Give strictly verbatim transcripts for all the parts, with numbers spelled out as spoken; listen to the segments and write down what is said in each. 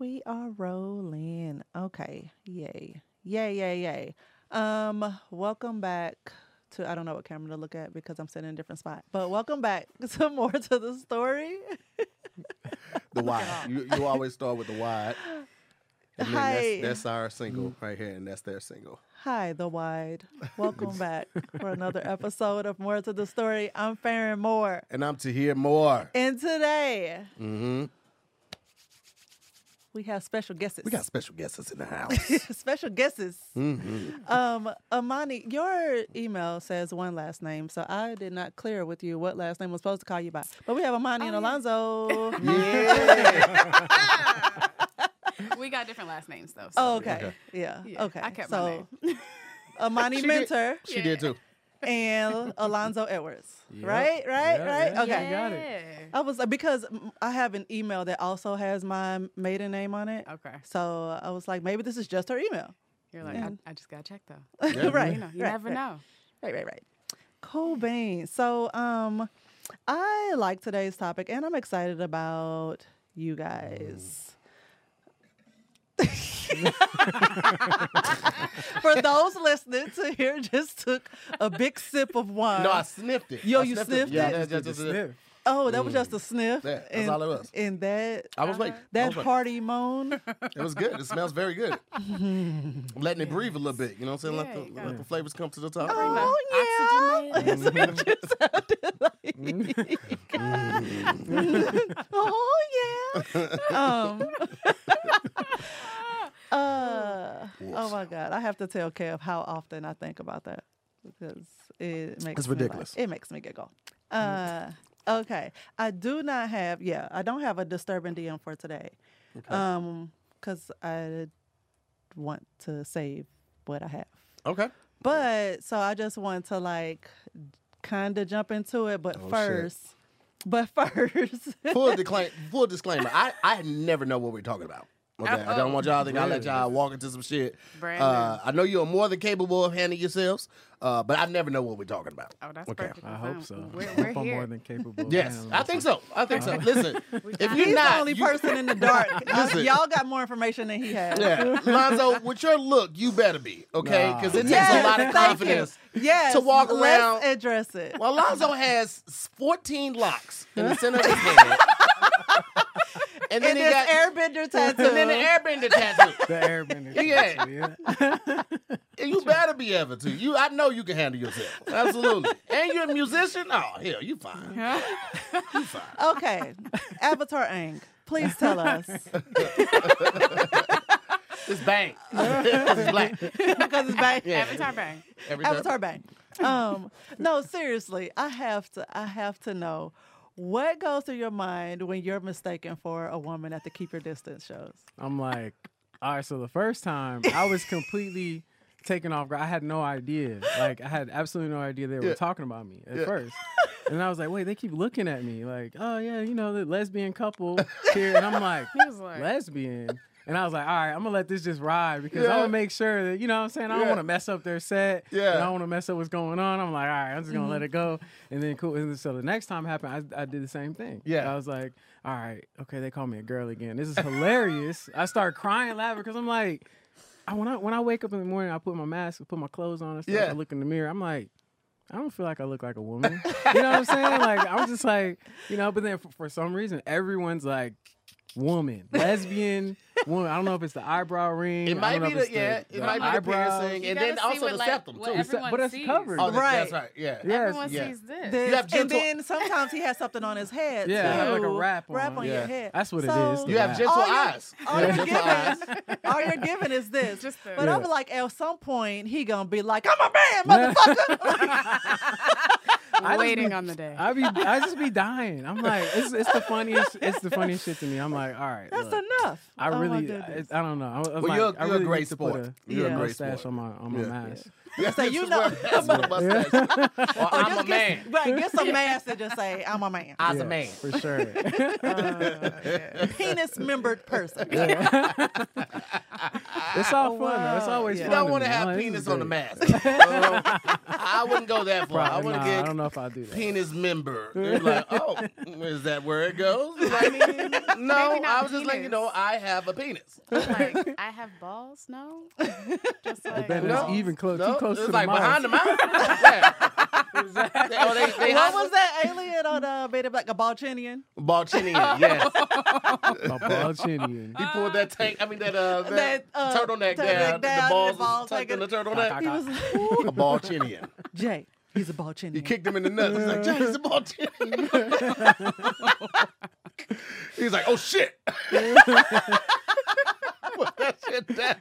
We are rolling. Okay. Yay. Yay, yay, yay. Um, welcome back to, I don't know what camera to look at because I'm sitting in a different spot, but welcome back to More to the Story. The why. You, you always start with the why. And hi. That's, that's our single right here, and that's their single. Hi, The Wide. Welcome back for another episode of More to the Story. I'm Farron Moore. And I'm to hear more. And today, mm-hmm. we have special guests. We got special guests in the house. Special guests. Mm-hmm. Um, Imani, your email says one last name, so I did not clear with you what last name was supposed to call you by. But we have Imani oh, and Alonzo. Yeah. We got different last names, though. So. Oh, okay. okay. Yeah. yeah. Okay. I kept so, my name. Imani Mentor. Did. She yeah. did, too. And Alonzo Edwards. Yep. Right? Right? Yeah, right? Yeah. Okay. You got it. I was, because I have an email that also has my maiden name on it. Okay. So I was like, maybe this is just her email. You're like, and, I, I just got to check, though. Yeah. Right. You know, you right, never right. know. Right, right, right. Cool beans. So um, I like today's topic, and I'm excited about you guys. Mm. For those listening to here, just took a big sip of wine. No, I sniffed it. Yo, I you sniffed, sniffed it? Yeah, that's just a sniff. Oh, that mm. was just a sniff. Yeah, that's and, all it was. And that, I was late. That was hearty late. moan. It was good. It smells very good. I'm letting it breathe a little bit. You know what I'm saying? Yeah, let the, let the flavors come to the top. Oh, yeah. Oh, yeah. Uh, oh, my God. I have to tell Kev how often I think about that because it makes it's ridiculous. Me it makes me giggle. Uh, okay. I do not have, yeah, I don't have a disturbing D M for today because okay. um, I want to save what I have. Okay. But so I just want to like kind of jump into it, but oh, first. Shit. But first. full, disclaim- full disclaimer. I, I never know what we're talking about. Okay, Uh-oh. I don't want y'all to think I'll let y'all walk into some shit. Uh, I know you're more than capable of handling yourselves, uh, but I never know what we're talking about. Oh, that's okay. perfect. I hope so. We're, we're I hope I'm more than capable. Yes, I think so. I think so. Listen, if you're not the only you... person in the dark, listen, y'all got more information than he has. Yeah, Lonzo, with your look, you better be okay, because it takes yes, a lot of confidence yes, to walk let's around. Let's address it. Well, Lonzo has fourteen locks in the center of his head. And then there's airbender tattoo. And then the airbender tattoo. The airbender tattoo. Yeah. And you better be able to. You, I know you can handle yourself. Absolutely. And you're a musician. Oh, hell, you fine. You fine. Okay. Avatar Aang, please tell us. It's bang. It's black. Because it's bang. Yeah. Avatar bang. Avatar bang. Um, no, seriously. I have to. I have to know. What goes through your mind when you're mistaken for a woman at the Keep Your Distance shows? I'm like, all right, so the first time, I was completely taken off guard. I had no idea. Like, I had absolutely no idea they were yeah. talking about me at yeah. first. And I was like, wait, they keep looking at me. Like, oh, yeah, you know, the lesbian couple here. And I'm like, he was like lesbian? And I was like, all right, I'm going to let this just ride because yeah. I want to make sure that, you know what I'm saying? I don't yeah. want to mess up their set. Yeah. And I don't want to mess up what's going on. I'm like, all right, I'm just going to mm-hmm. let it go. And then cool. And so the next time happened, I, I did the same thing. Yeah. I was like, all right, okay, they call me a girl again. This is hilarious. I start crying, laughing because I'm like, I, when, I, when I wake up in the morning, I put my mask, I put my clothes on and stuff. Yeah. I look in the mirror. I'm like, I don't feel like I look like a woman. You know what I'm saying? Like, I'm just like, you know, but then for, for some reason, everyone's like, woman, lesbian, woman. I don't know if it's the eyebrow ring. It might be the yeah. It might be the piercing, and then also the septum too. But it's covered, right? That's right. Yeah. Everyone sees this. And then sometimes he has something on his head. Yeah, have like a wrap on your head. That's what it is. You have gentle eyes. All you're giving, all you're giving is this. But I'm like, at some point, he gonna be like, "I'm a man, motherfucker." I waiting be, on the day. I be, I just be dying. I'm like, it's, it's the funniest. It's the funniest shit to me. I'm like, all right, that's look, enough. I really, oh I, I don't know. I, I well, like, you're, you're I really a great sport. You're yeah. a great sport. On my on my yeah. mask. Yeah. Yeah, so you know, mustache. Yeah. Or I'm or a man. Get, right, get some masks that just say, I'm a man. I'm yeah, a man. For sure. uh, yeah. Penis-membered person. Yeah. It's all oh, fun, wow. though. It's always yeah. fun. You don't want to have no, penis on the mask. So, I wouldn't go that far. Probably I wouldn't nah, get I don't know if I do that. Penis member. They're like, oh, is that where it goes? I mean, no, I was penis. Just like, you know, I have a penis. Like, I have balls? No. Just like, that no, even close. No, too close to the mouth. It's like behind the mouth. Yeah. Exactly. Oh, they, they what was that alien on uh, Beta Black? A Ball Chinian? Ball Chinian, yes. A Ball Chinian. He pulled that tank, I mean, that, uh, that, that uh, turtleneck down, down, down. The balls, the balls tucked in the turtleneck. He was like, a Ball Chinian. Jay, he's a Ball Chinian. He kicked him in the nuts. He's like, Jay, he's a Ball Chinian. He was like, oh, shit. That shit down.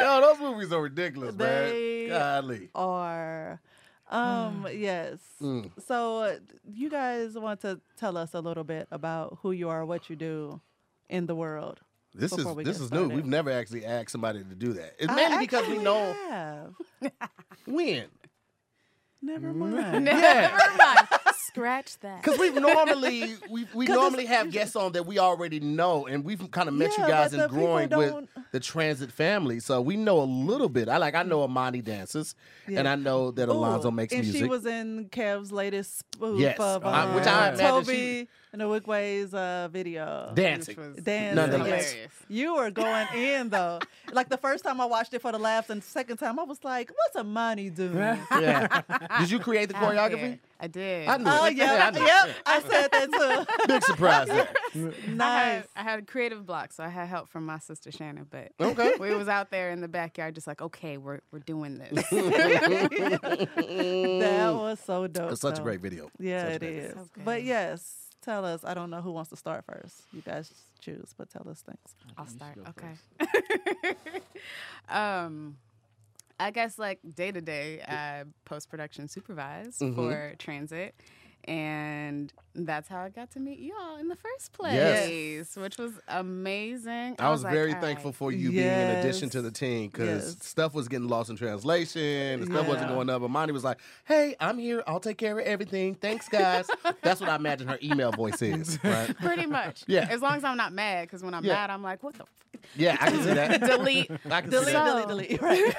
Yo, those movies are ridiculous, they man. Godly. Are... Um, mm. yes. Mm. So uh, you guys want to tell us a little bit about who you are, what you do in the world. This is this is new. We've never actually asked somebody to do that. It's mainly because we know have. When. Never mind. Never yeah. mind. Scratch that. Because we've normally we we normally have guests on that we already know, and we've kind of met yeah, you guys and growing with the Transit family, so we know a little bit. I like I know Imani dances, yeah. and I know that Alonzo Ooh, makes and music. And she was in Kev's latest spoof yes. of uh, I, which I Toby and the Wigways uh, video dancing. Dancing. Nonetheless. You were going in though. Like the first time I watched it for the laughs, and the second time I was like, "What's Imani doing?" Yeah. Did you create the choreography? I did. I knew oh, it. yeah. I, yep. It. I said that too. Big surprise there. Nice. I had, I had a creative block, so I had help from my sister Shannon, but okay. we was out there in the backyard just like, okay, we're we're doing this. That was so dope. It's such though. a great video. Yeah, such it is. So but yes, tell us. I don't know who wants to start first. You guys choose, but tell us things. I'll start. Okay. um... I guess, like, day-to-day, I post-production supervise mm-hmm. for Transit, and that's how I got to meet y'all in the first place, yes. which was amazing. I, I was, was very like, thankful right. for you yes. being an addition to the team, because yes. stuff was getting lost in translation, and stuff yeah. wasn't going up, and Monty was like, hey, I'm here, I'll take care of everything, thanks, guys. That's what I imagine her email voice is, right? Pretty much. Yeah. As long as I'm not mad, because when I'm yeah. mad, I'm like, what the fuck? Yeah, I can see that. delete, I can delete, see that. delete, delete, delete. Right.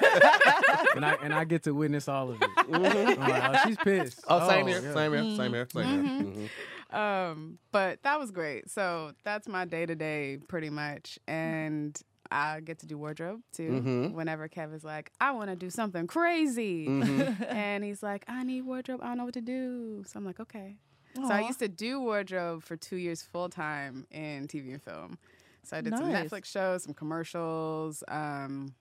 and I and I get to witness all of it. Mm-hmm. I'm like, oh, she's pissed. Oh, oh same, here, yeah. same here, same here, same here, same here. Um, but that was great. So that's my day to day, pretty much, and I get to do wardrobe too. Mm-hmm. Whenever Kev is like, I want to do something crazy, mm-hmm. and he's like, I need wardrobe. I don't know what to do. So I'm like, okay. Aww. So I used to do wardrobe for two years full time in T V and film. So I did nice. some Netflix shows, some commercials, um,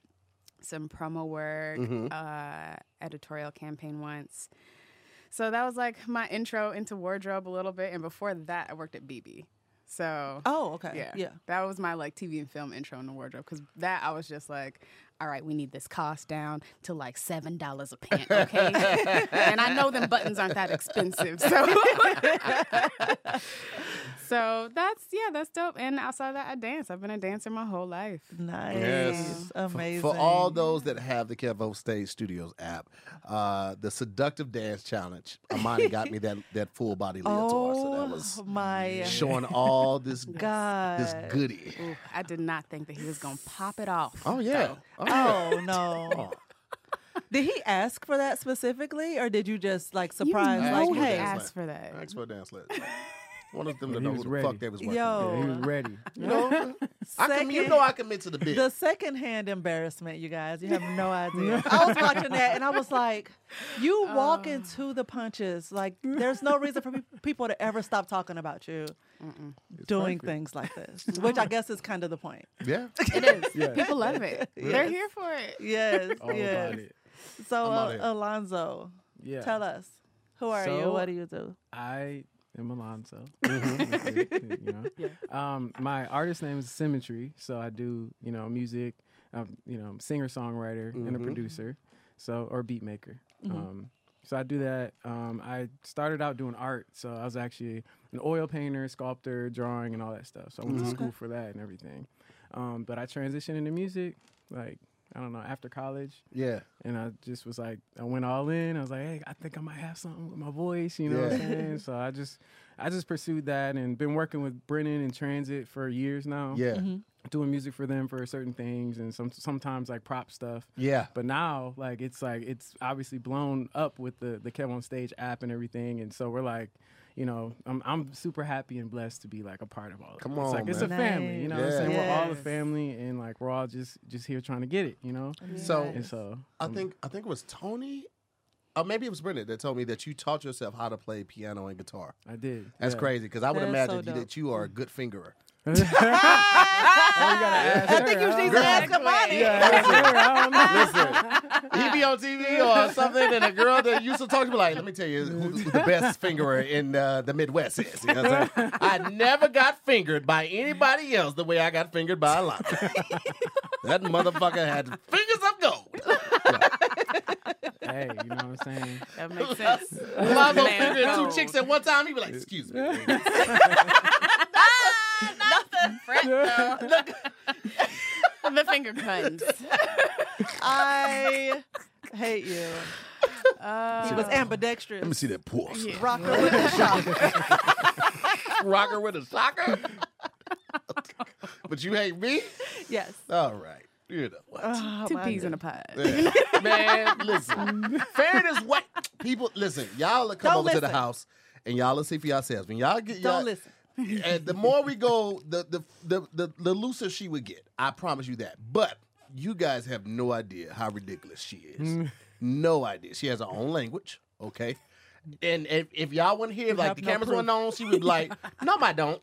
some promo work, mm-hmm. uh, editorial campaign once. So that was like my intro into wardrobe a little bit. And before that, I worked at B B. So oh, okay, yeah, yeah. That was my like T V and film intro into wardrobe because that I was just like, all right, we need this cost down to like seven dollars a pant, okay? And I know them buttons aren't that expensive, so. So that's, yeah, that's dope. And outside of that, I dance. I've been a dancer my whole life. Nice. Yes. Amazing. For, for all those that have the Kevo Stage Studios app, uh, the Seductive Dance Challenge, Imani got me that, that full body leotard. Oh, so that was my. Showing all this, God. this goodie. Ooh, I did not think that he was going to pop it off. Oh, yeah. Oh, yeah. oh, no. Oh. Did he ask for that specifically, or did you just, like, surprise? You know like, hey, asked for that. I asked for a dance lesson. Wanted them to know who the ready. fuck they was working. Yo, yeah, he was ready. You know, second, I com- you know I commit to the bit. The secondhand embarrassment, you guys. You have no idea. I was watching that and I was like, you uh, walk into the punches. Like, there's no reason for pe- people to ever stop talking about you doing perfect. things like this, which I guess is kind of the point. Yeah, it is. Yes. People love it. Yes. They're here for it. Yes. All yes. about it. So, uh, Alonzo, yeah. tell us, who are so, you? What do you do? I. In Alonzo. Mm-hmm. You know? Yeah. um, my artist name is Symmetry, so I do, you know, music. I'm, you know, singer-songwriter mm-hmm. and a producer, so or beat maker. Mm-hmm. Um, so I do that. Um, I started out doing art, so I was actually an oil painter, sculptor, drawing, and all that stuff. So I went mm-hmm. to school for that and everything. Um, but I transitioned into music, like. I don't know, after college. Yeah. And I just was like, I went all in. I was like, hey, I think I might have something with my voice, you know yeah. what I'm saying? So I just I just pursued that and been working with Brennan and Transit for years now. Yeah. Mm-hmm. doing music for them for certain things and some sometimes like prop stuff. Yeah. But now like it's like it's obviously blown up with the the Kev on Stage app and everything, and so we're like, you know, I'm I'm super happy and blessed to be like a part of all of Come it. It's on, like man. It's a nice. family, you know. Yeah. What I'm saying? Yes. We're all a family, and like we're all just just here trying to get it, you know. Yes. So and so I um, think I think it was Tony, or maybe it was Brennan that told me that you taught yourself how to play piano and guitar. I did. That's yeah. crazy because I would that imagine so you, that you are a good fingerer. I think you should ask Imani. Listen, he be on T V or something, and a girl that used to talk to me like, let me tell you who, who the best fingerer in uh, the Midwest is. You know what I'm saying? I never got fingered by anybody else the way I got fingered by Alonzo. That motherfucker had fingers of gold. Yeah. Hey, you know what I'm saying? That makes sense. Alonzo fingered two chicks at one time. He be like, excuse me. The, the finger cuts. I hate you. Uh, she was ambidextrous. Let me see that pulse. Yeah. Rocker with a shocker. Rocker with a shocker? But you hate me? Yes. All right. You know what? Oh, Two peas in a pod. Yeah. Man, listen. Fair is what people, listen, y'all come Don't over listen. to the house and y'all see for yourselves. When y'all get y'all. Don't listen. And the more we go, the, the the the the looser she would get. I promise you that. But you guys have no idea how ridiculous she is. Mm. No idea. She has her own language, okay? And if, if y'all weren't here, you like the no cameras weren't on, she would be like, no, I don't.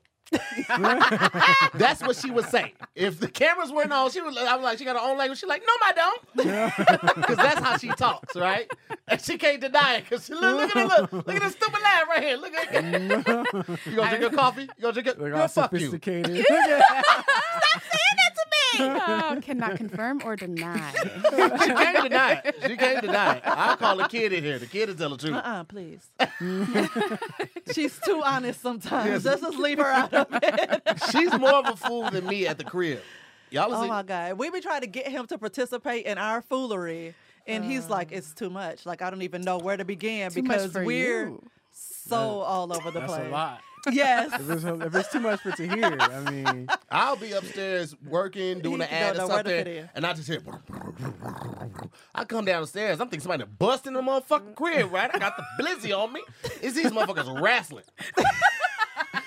That's what she would say. If the cameras weren't on, she would. I was like, she got her own language. She's like, no, I don't, because that's how she talks, right? And she can't deny it, because look, look at her, look, look at this stupid laugh right here. Look at it. You gonna drink your coffee? You gonna drink your? Girl, fuck you. Stop saying that to me. Oh, cannot confirm or deny. She can't deny it. She can't deny it. I'll call the kid in here. The kid is telling the truth. Uh uh, please. She's too honest sometimes. Let's just leave her out. She's more of a fool than me at the crib. Y'all oh my God. We be trying to get him to participate in our foolery, and uh, he's like, it's too much. Like, I don't even know where to begin because we're you. so yeah. all over the That's place. That's a lot. Yes. If it's, if it's too much for to hear, I mean. I'll be upstairs working, doing an ad or something, and I just hear. I come downstairs. I'm thinking somebody busting the motherfucking crib, right? I got the blizzy on me. It's these motherfuckers wrestling.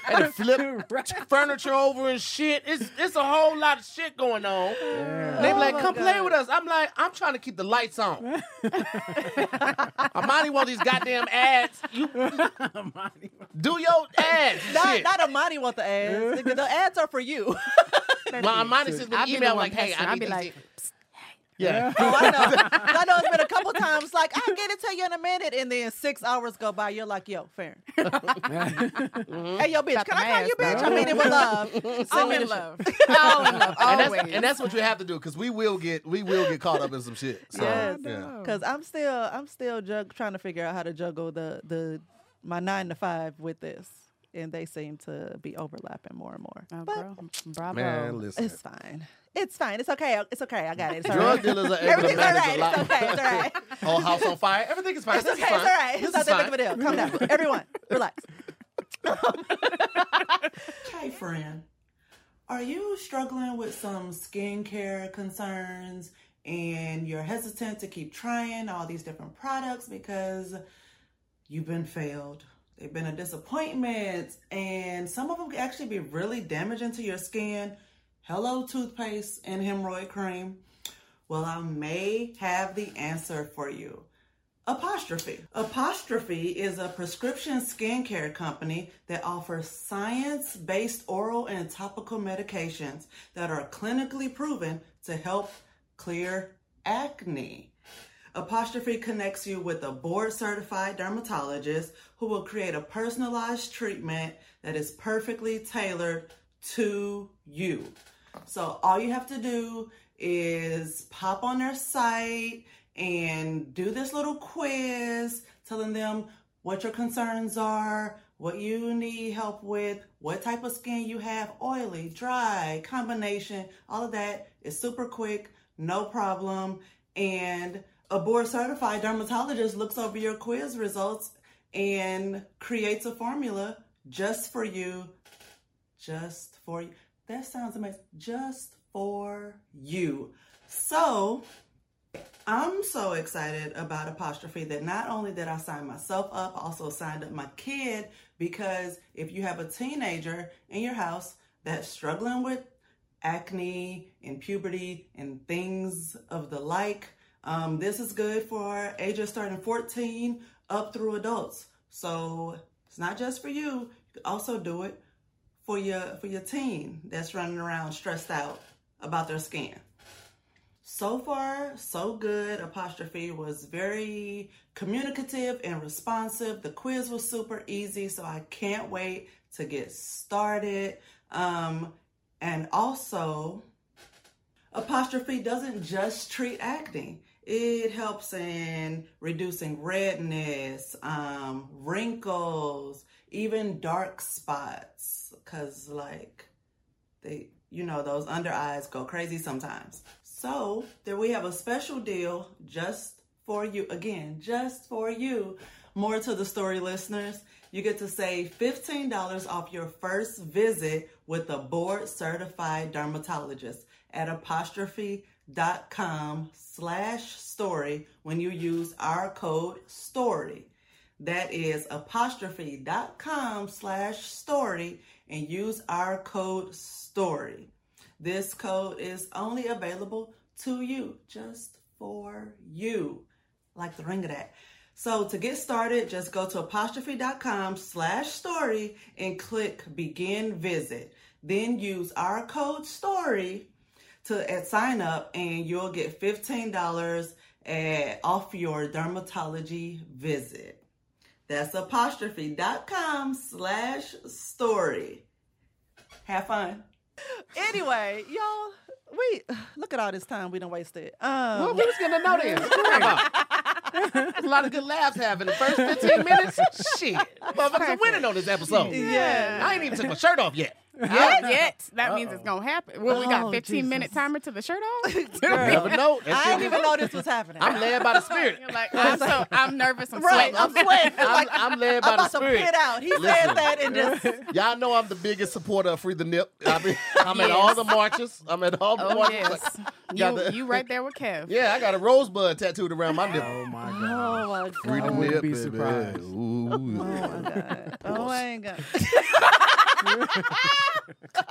And to flip furniture over and shit. It's it's a whole lot of shit going on. Yeah. They be like, come oh play God. with us. I'm like, I'm trying to keep the lights on. Imani want these goddamn ads. You do your ads. Not, shit. not Imani want the ads. The, the ads are for you. Well, Imani sends me an email like, hey, I need be like, psst. Yeah. Oh, I know. I know it's been a couple times like, I'll get it to you in a minute, and then six hours go by, you're like, yo, Farron. Mm-hmm. Hey, yo, bitch, Got can I call ass, you bitch? I mean it with love. I'm in love. All in love. Always. And that's, and that's what you have to do, because we will get we will get caught up in some shit. So, yes. Yeah. Because I'm still I'm still jug- trying to figure out how to juggle the the my nine to five with this. And they seem to be overlapping more and more. Oh, but girl. Bravo. Man, listen. It's fine. It's fine. It's okay. It's okay. I got it. It's Drug all right. dealers are able to manage a lot. It's okay. It's all right. Whole house on fire. Everything is fine. It's okay. It's all right. It's not that big of a deal. Calm down. Everyone, relax. Hey, friend. Are you struggling with some skincare concerns and you're hesitant to keep trying all these different products because you've been failed? They've been a disappointment, and some of them can actually be really damaging to your skin. Hello, toothpaste and hemorrhoid cream. Well, I may have the answer for you. Apostrophe. Apostrophe is a prescription skincare company that offers science-based oral and topical medications that are clinically proven to help clear acne. Apostrophe connects you with a board-certified dermatologist who will create a personalized treatment that is perfectly tailored to you. So all you have to do is pop on their site and do this little quiz, telling them what your concerns are, what you need help with, what type of skin you have, oily, dry, combination, all of that is super quick, no problem, and a board-certified dermatologist looks over your quiz results and creates a formula just for you, just for you. That sounds amazing. Just for you. So I'm so excited about Apostrophe that not only did I sign myself up, I also signed up my kid, because if you have a teenager in your house that's struggling with acne and puberty and things of the like, um, this is good for ages starting fourteen up through adults. So it's not just for you. You could also do it for your, for your teen that's running around stressed out about their skin. So far, so good. Apostrophe was very communicative and responsive. The quiz was super easy, so I can't wait to get started. Um, and also, Apostrophe doesn't just treat acne. It helps in reducing redness, um, wrinkles, even dark spots, because like they, you know, those under eyes go crazy sometimes. So there we have a special deal just for you. Again, just for you. More to the story, listeners. You get to save fifteen dollars off your first visit with a board certified dermatologist at apostrophe.com slash story when you use our code STORY. That is apostrophe.com slash story and use our code STORY. This code is only available to you, just for you. Like the ring of that. So to get started, just go to apostrophe.com slash story and click begin visit. Then use our code STORY to at sign up and you'll get fifteen dollars at, off your dermatology visit. That's apostrophe.com slash story. Have fun. Anyway, y'all, we look at all this time we done wasted. Um, well, we was gonna know this. There's a lot of good laughs having the first fifteen minutes. Shit, motherfuckers are winning on this episode. Yeah. yeah, I ain't even took my shirt off yet. Not yet. That Uh-oh. means it's gonna happen. Well, oh, we got fifteen Jesus. minute timer to the shirt off. Never know. I didn't even know this was happening. I'm led by the spirit. You're like, I'm, so, I'm nervous. I'm right. sweating. I'm sweating. I'm, like, I'm led by I'm the spirit. I'm about to pit out. He Listen, said that in this. Y'all know I'm the biggest supporter of Free the Nip. I mean, I'm yes. at all the marches. I'm at all the oh, marches. Yes. You, the, you right there with Kev. Yeah, I got a rosebud tattooed around my nip. Oh my god. Oh my god. Free the Nip. Be surprised. Ooh, oh my god. Oh my god. Oh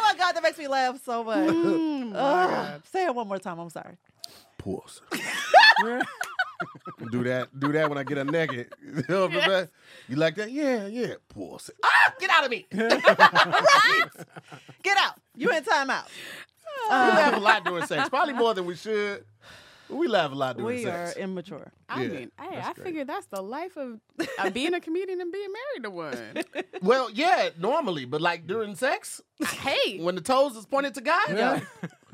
my god, that makes me laugh so much. Mm, oh, say it one more time. I'm sorry. Pause. do that. Do that when I get a naked. Yes. You like that? Yeah, yeah. Pause. Ah, get out of me. Right? Get out. You in timeout. We uh, laugh a lot during sex. Probably more than we should. We laugh a lot doing we sex. We are immature. I yeah, mean, hey, I great. figure that's the life of uh, being a comedian and being married to one. Well, yeah, normally, but like during sex, hey, when the toes is pointed to God, yeah.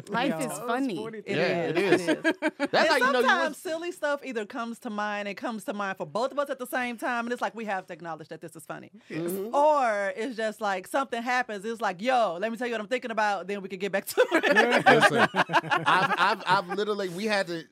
life Yo. is funny. It yeah, is. it is. It is. That's and how you know. Sometimes silly stuff either comes to mind, it comes to mind for both of us at the same time, and it's like we have to acknowledge that this is funny. Mm-hmm. Or it's just like something happens. It's like, yo, let me tell you what I'm thinking about. Then we can get back to it. Listen, I've, I've, I've literally we had to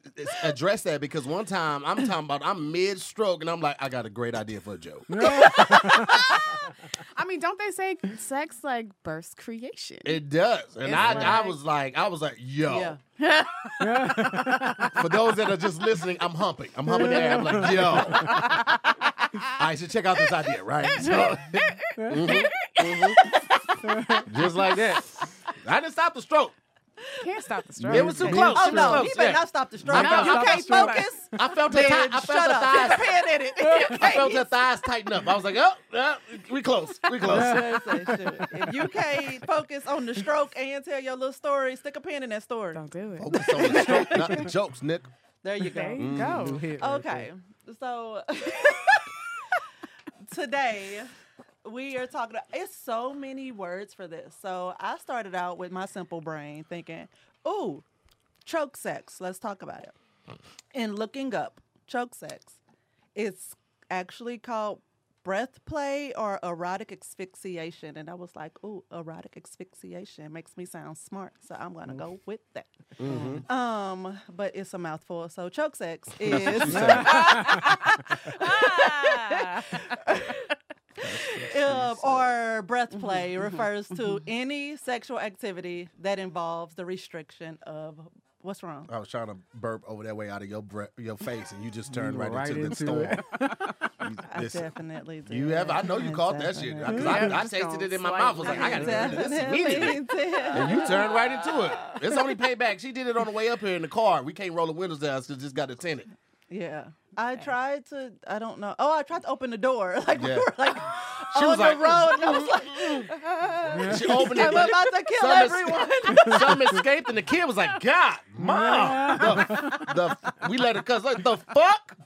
address that because one time I'm talking about I'm mid-stroke and I'm like, I got a great idea for a joke. I mean, don't they say sex like births creation? It does, and I, like... I was like, I was. like, yo. Yeah. For those that are just listening, I'm humping. I'm humping there. I'm like, yo. All right, so check out this idea, right? So, mm-hmm, mm-hmm. Just like that. I didn't stop the stroke. Can't stop the stroke. It was too close. Oh, no. You better yeah. not stop the stroke. No, you can't focus. I felt her thighs. I felt her thighs tighten up. I was like, oh, oh we close. We close. If you can't focus on the stroke and tell your little story, stick a pin in that story. Don't do it. Focus on the stroke, not the jokes, Nick. There you go. There you mm. go. Okay. So today... we are talking about, it's so many words for this. So I started out with my simple brain thinking, ooh, choke sex. Let's talk about it. And looking up choke sex, it's actually called breath play or erotic asphyxiation. And I was like, ooh, erotic asphyxiation makes me sound smart. So I'm going to mm-hmm. go with that. Mm-hmm. Um, But it's a mouthful. So choke sex is... uh, or breath play refers to any sexual activity that involves the restriction of. What's wrong? I was trying to burp over that way out of your breath, your face, and you just turned you right, right into, into the storm. You, I listen, definitely did. You have, I know you I caught that shit. I, I, I tasted it in my mouth. I was like, I got to get rid of this immediately. And you turned right into it. It's only payback. She did it on the way up here in the car. We can't roll the windows down because it just got attended. Yeah. I tried to, I don't know. Oh, I tried to open the door. Like, yeah. we were like she on was the like, road. And I was like, yeah. she opened I'm it. I'm about to kill some everyone. Some escaped, and the kid was like, God, Mom. the, the, we let her cuss. Like, the fuck?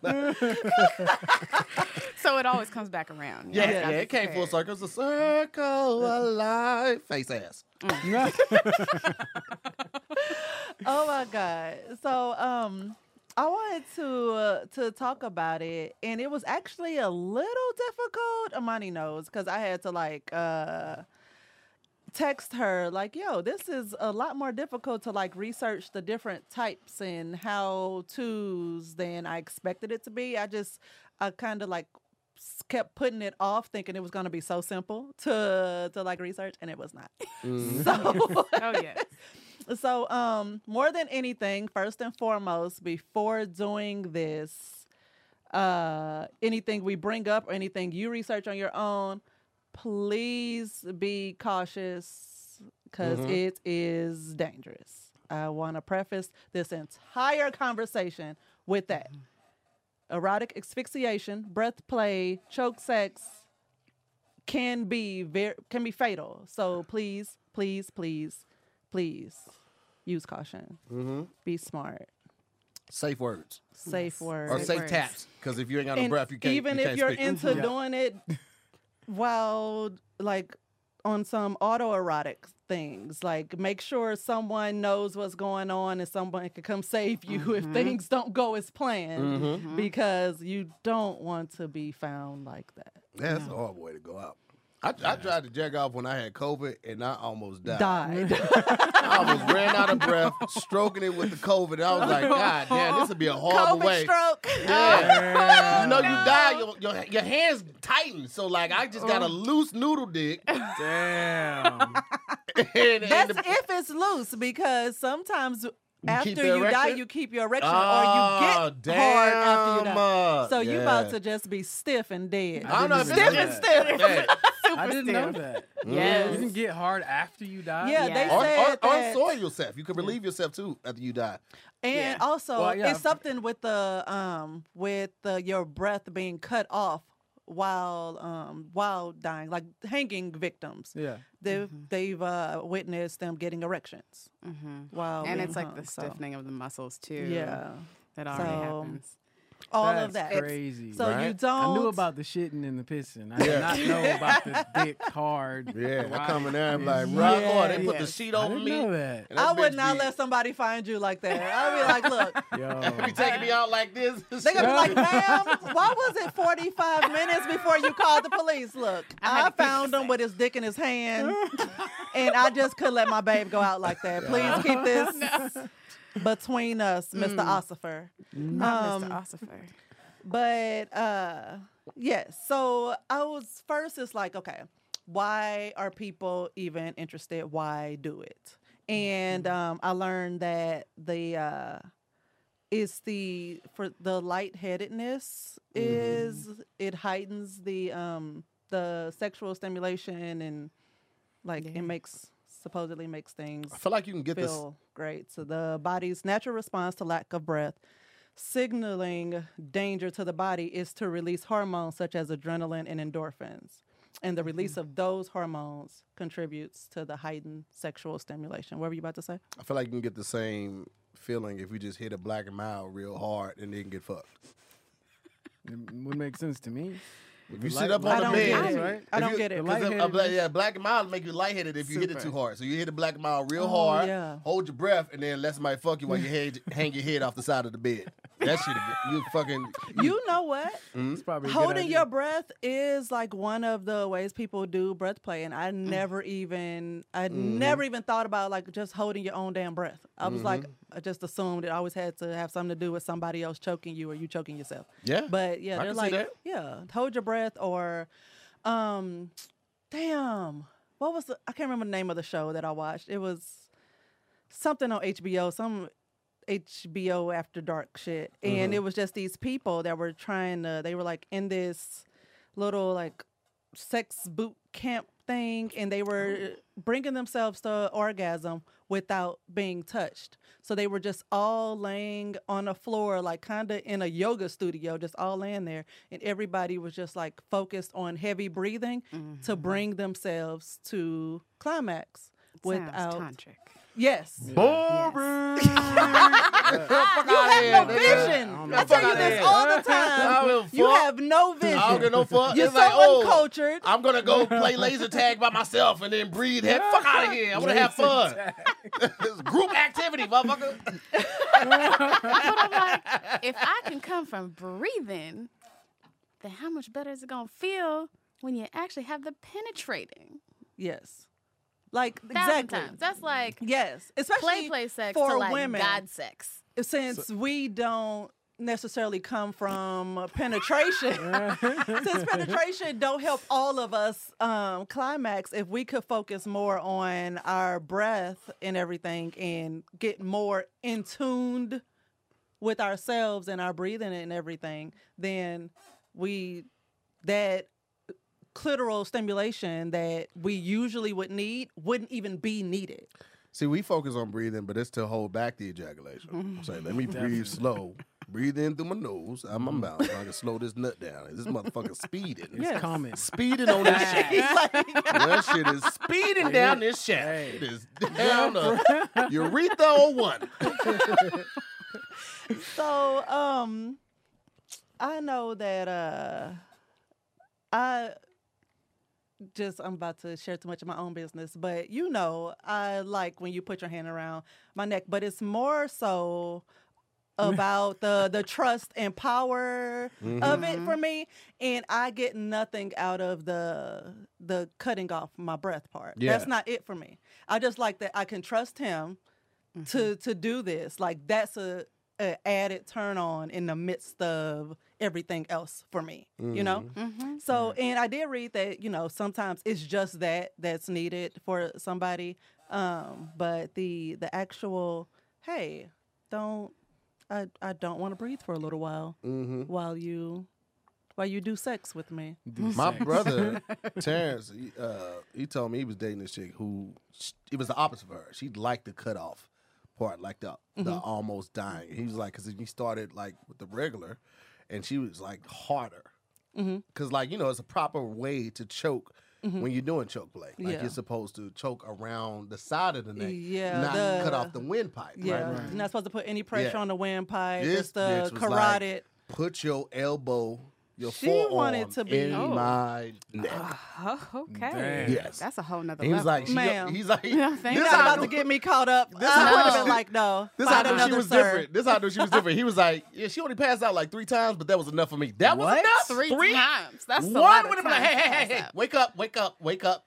So it always comes back around. Yeah, yeah, yeah it came full circle. It's a circle of life. Face ass. Mm. Oh, my God. So, um... I wanted to uh, to talk about it, and it was actually a little difficult. Imani knows, because I had to, like, uh, text her, like, yo, this is a lot more difficult to, like, research the different types and how-tos than I expected it to be. I just, I kind of, like, kept putting it off, thinking it was going to be so simple to, to, like, research, and it was not. Mm. So, oh, yes. So, um, more than anything, first and foremost, before doing this, uh, anything we bring up or anything you research on your own, please be cautious, because mm-hmm. it is dangerous. I want to preface this entire conversation with that. Erotic asphyxiation, breath play, choke sex can be very, can be fatal. So please, please, please. Please use caution. Mm-hmm. Be smart. Safe words. Safe yes. words. Or safe, safe words. Taps. Because if you ain't got no and breath, you can't Even you if can't you're speak. Into yeah. doing it while, like, on some autoerotic things, like, make sure someone knows what's going on and someone can come save you mm-hmm. if things don't go as planned. Mm-hmm. Because you don't want to be found like that. Yeah, that's no. a hard way to go out. I, I tried to jack off when I had COVID, and I almost died. Died. I almost ran out of breath, stroking it with the COVID. And I was like, God damn, this would be a horrible COVID way. Stroke. Yeah. You know, no. you die, your, your, your hands tighten. So, like, I just got a loose noodle dick. Damn. and, and That's the, if it's loose, because sometimes... After you erection? Die, you keep your erection, oh, or you get damn, hard after you die. So yeah. you about to just be stiff and dead. I don't know. Stiff that. And stiff. Hey, Super I didn't stiff. Know that. Yes. You can get hard after you die? Yeah, yeah. they or, said or, that. Unsoil yourself. You can relieve yourself, too, after you die. And yeah. also, well, yeah. it's something with the um with the, your breath being cut off while um while dying, like hanging victims. Yeah. They've, mm-hmm. they've uh, witnessed them getting erections. Mm-hmm. Wow. And it's like hung, the stiffening so. Of the muscles, too. Yeah. That already so, happens. All That's of that. That's crazy. It's, so right? you don't... I knew about the shitting and the pissing. I did not know about the dick hard. Yeah, I come in there and like, right, yeah, oh, they yeah. put the sheet over me. I, that. That I would not be... let somebody find you like that. I'd be like, look. Yo. They be taking me out like this. They're going to be like, ma'am, why was it forty-five minutes before you called the police? Look, I, I found him with his dick in his hand, and I just couldn't let my babe go out like that. Please oh, keep this... No. Between us, Mister Mm. Ossifer. Not um, Mister Ossifer. But, uh, yes. Yeah, so I was first, it's like, okay, why are people even interested? Why do it? And um, I learned that the uh, it's the, for the lightheadedness is, mm-hmm. it heightens the, um, the sexual stimulation and, like, yeah. it makes... supposedly makes things I feel like you can get feel this. Great. So the body's natural response to lack of breath, signaling danger to the body, is to release hormones such as adrenaline and endorphins. And the release mm-hmm. of those hormones contributes to the heightened sexual stimulation. What were you about to say? I feel like you can get the same feeling if you just hit a black and mild real hard and then get fucked. It would make sense to me. If you light, sit up on the bed, right? I don't you, get it. A, a black, yeah, black and mild make you lightheaded if you Super. Hit it too hard. So you hit a black and mild real oh, hard, yeah. hold your breath, and then let somebody fuck you while you head, hang your head off the side of the bed. That shit, you fucking. You, you know what? Mm-hmm. It's probably holding your breath is like one of the ways people do breath play, and I never mm. even, I mm-hmm. never even thought about like just holding your own damn breath. I was mm-hmm. like, I just assumed it always had to have something to do with somebody else choking you or you choking yourself. Yeah, but yeah, I they're like, yeah, hold your breath or Um, damn. What was the, I can't remember the name of the show that I watched. It was something on H B O, some H B O After Dark shit. And mm-hmm. it was just these people that were trying to, they were like in this little like sex boot camp thing, and they were bringing themselves to orgasm without being touched. So they were just all laying on the floor, like kind of in a yoga studio, just all laying there. And everybody was just like focused on heavy breathing mm-hmm. to bring themselves to climax. It without tantric. Yes. Yeah. Boring. Yes. You have no vision. I, I tell you this all the time. You have no vision. I don't get no fuck. You're it's so like, uncultured. Oh, I'm going to go play laser tag by myself and then breathe. Head fuck out of here. I want to have fun. It's group activity, motherfucker. But I'm like, if I can come from breathing, then how much better is it going to feel when you actually have the penetrating? Yes. Like exactly. Times. That's like yes, especially play, play sex for to like women. God sex. Since so, we don't necessarily come from penetration, since penetration don't help all of us um, climax. If we could focus more on our breath and everything, and get more in tuned with ourselves and our breathing and everything, then we that. clitoral stimulation that we usually would need wouldn't even be needed. See, we focus on breathing, but it's to hold back the ejaculation. Say, let me breathe slow. Breathe in through my nose, out my mouth. I can slow this nut down. This motherfucker speeding. It's yes. coming. Speeding on this shit. Like, that shit is speeding down this shit. Hey. It is down the urethra one. So, um, I know that uh, I... Just, I'm about to share too much of my own business, but you know, I like when you put your hand around my neck, but it's more so about the the trust and power mm-hmm. of it for me, and I get nothing out of the the cutting off my breath part. Yeah. That's not it for me. I just like that I can trust him mm-hmm. to to do this. Like that's a, a added turn on in the midst of everything else for me, mm. you know? Mm-hmm. So, and I did read that, you know, sometimes it's just that that's needed for somebody. Um, but the the actual, hey, don't, I, I don't want to breathe for a little while mm-hmm. while you while you do sex with me. Do My sex. brother, Terrence, he, uh, he told me he was dating this chick who, it was the opposite of her. She liked the cutoff part, like the, mm-hmm. the almost dying. He was like, because he started like with the regular, and she was like harder, mm-hmm. cause like you know it's a proper way to choke mm-hmm. when you're doing choke play. Like yeah. you're supposed to choke around the side of the neck, yeah, not the, cut off the windpipe. Yeah, right? Right. You're not supposed to put any pressure yeah. on the windpipe. This it's the carotid. Like, put your elbow, your she forearm wanted to be in old. my neck. Uh, okay, Damn. yes, that's a whole nother. He was level. like, Ma'am. he's like, no, this is about to get me caught up. This I would have been like, no. This how I knew she was sir. different. This how I knew she was different. He was like, yeah, she only passed out like three times, but that was enough for me. That what? was enough. Three, three times. That's one would have been like, hey, hey, hey, hey, wake up, wake up, wake up.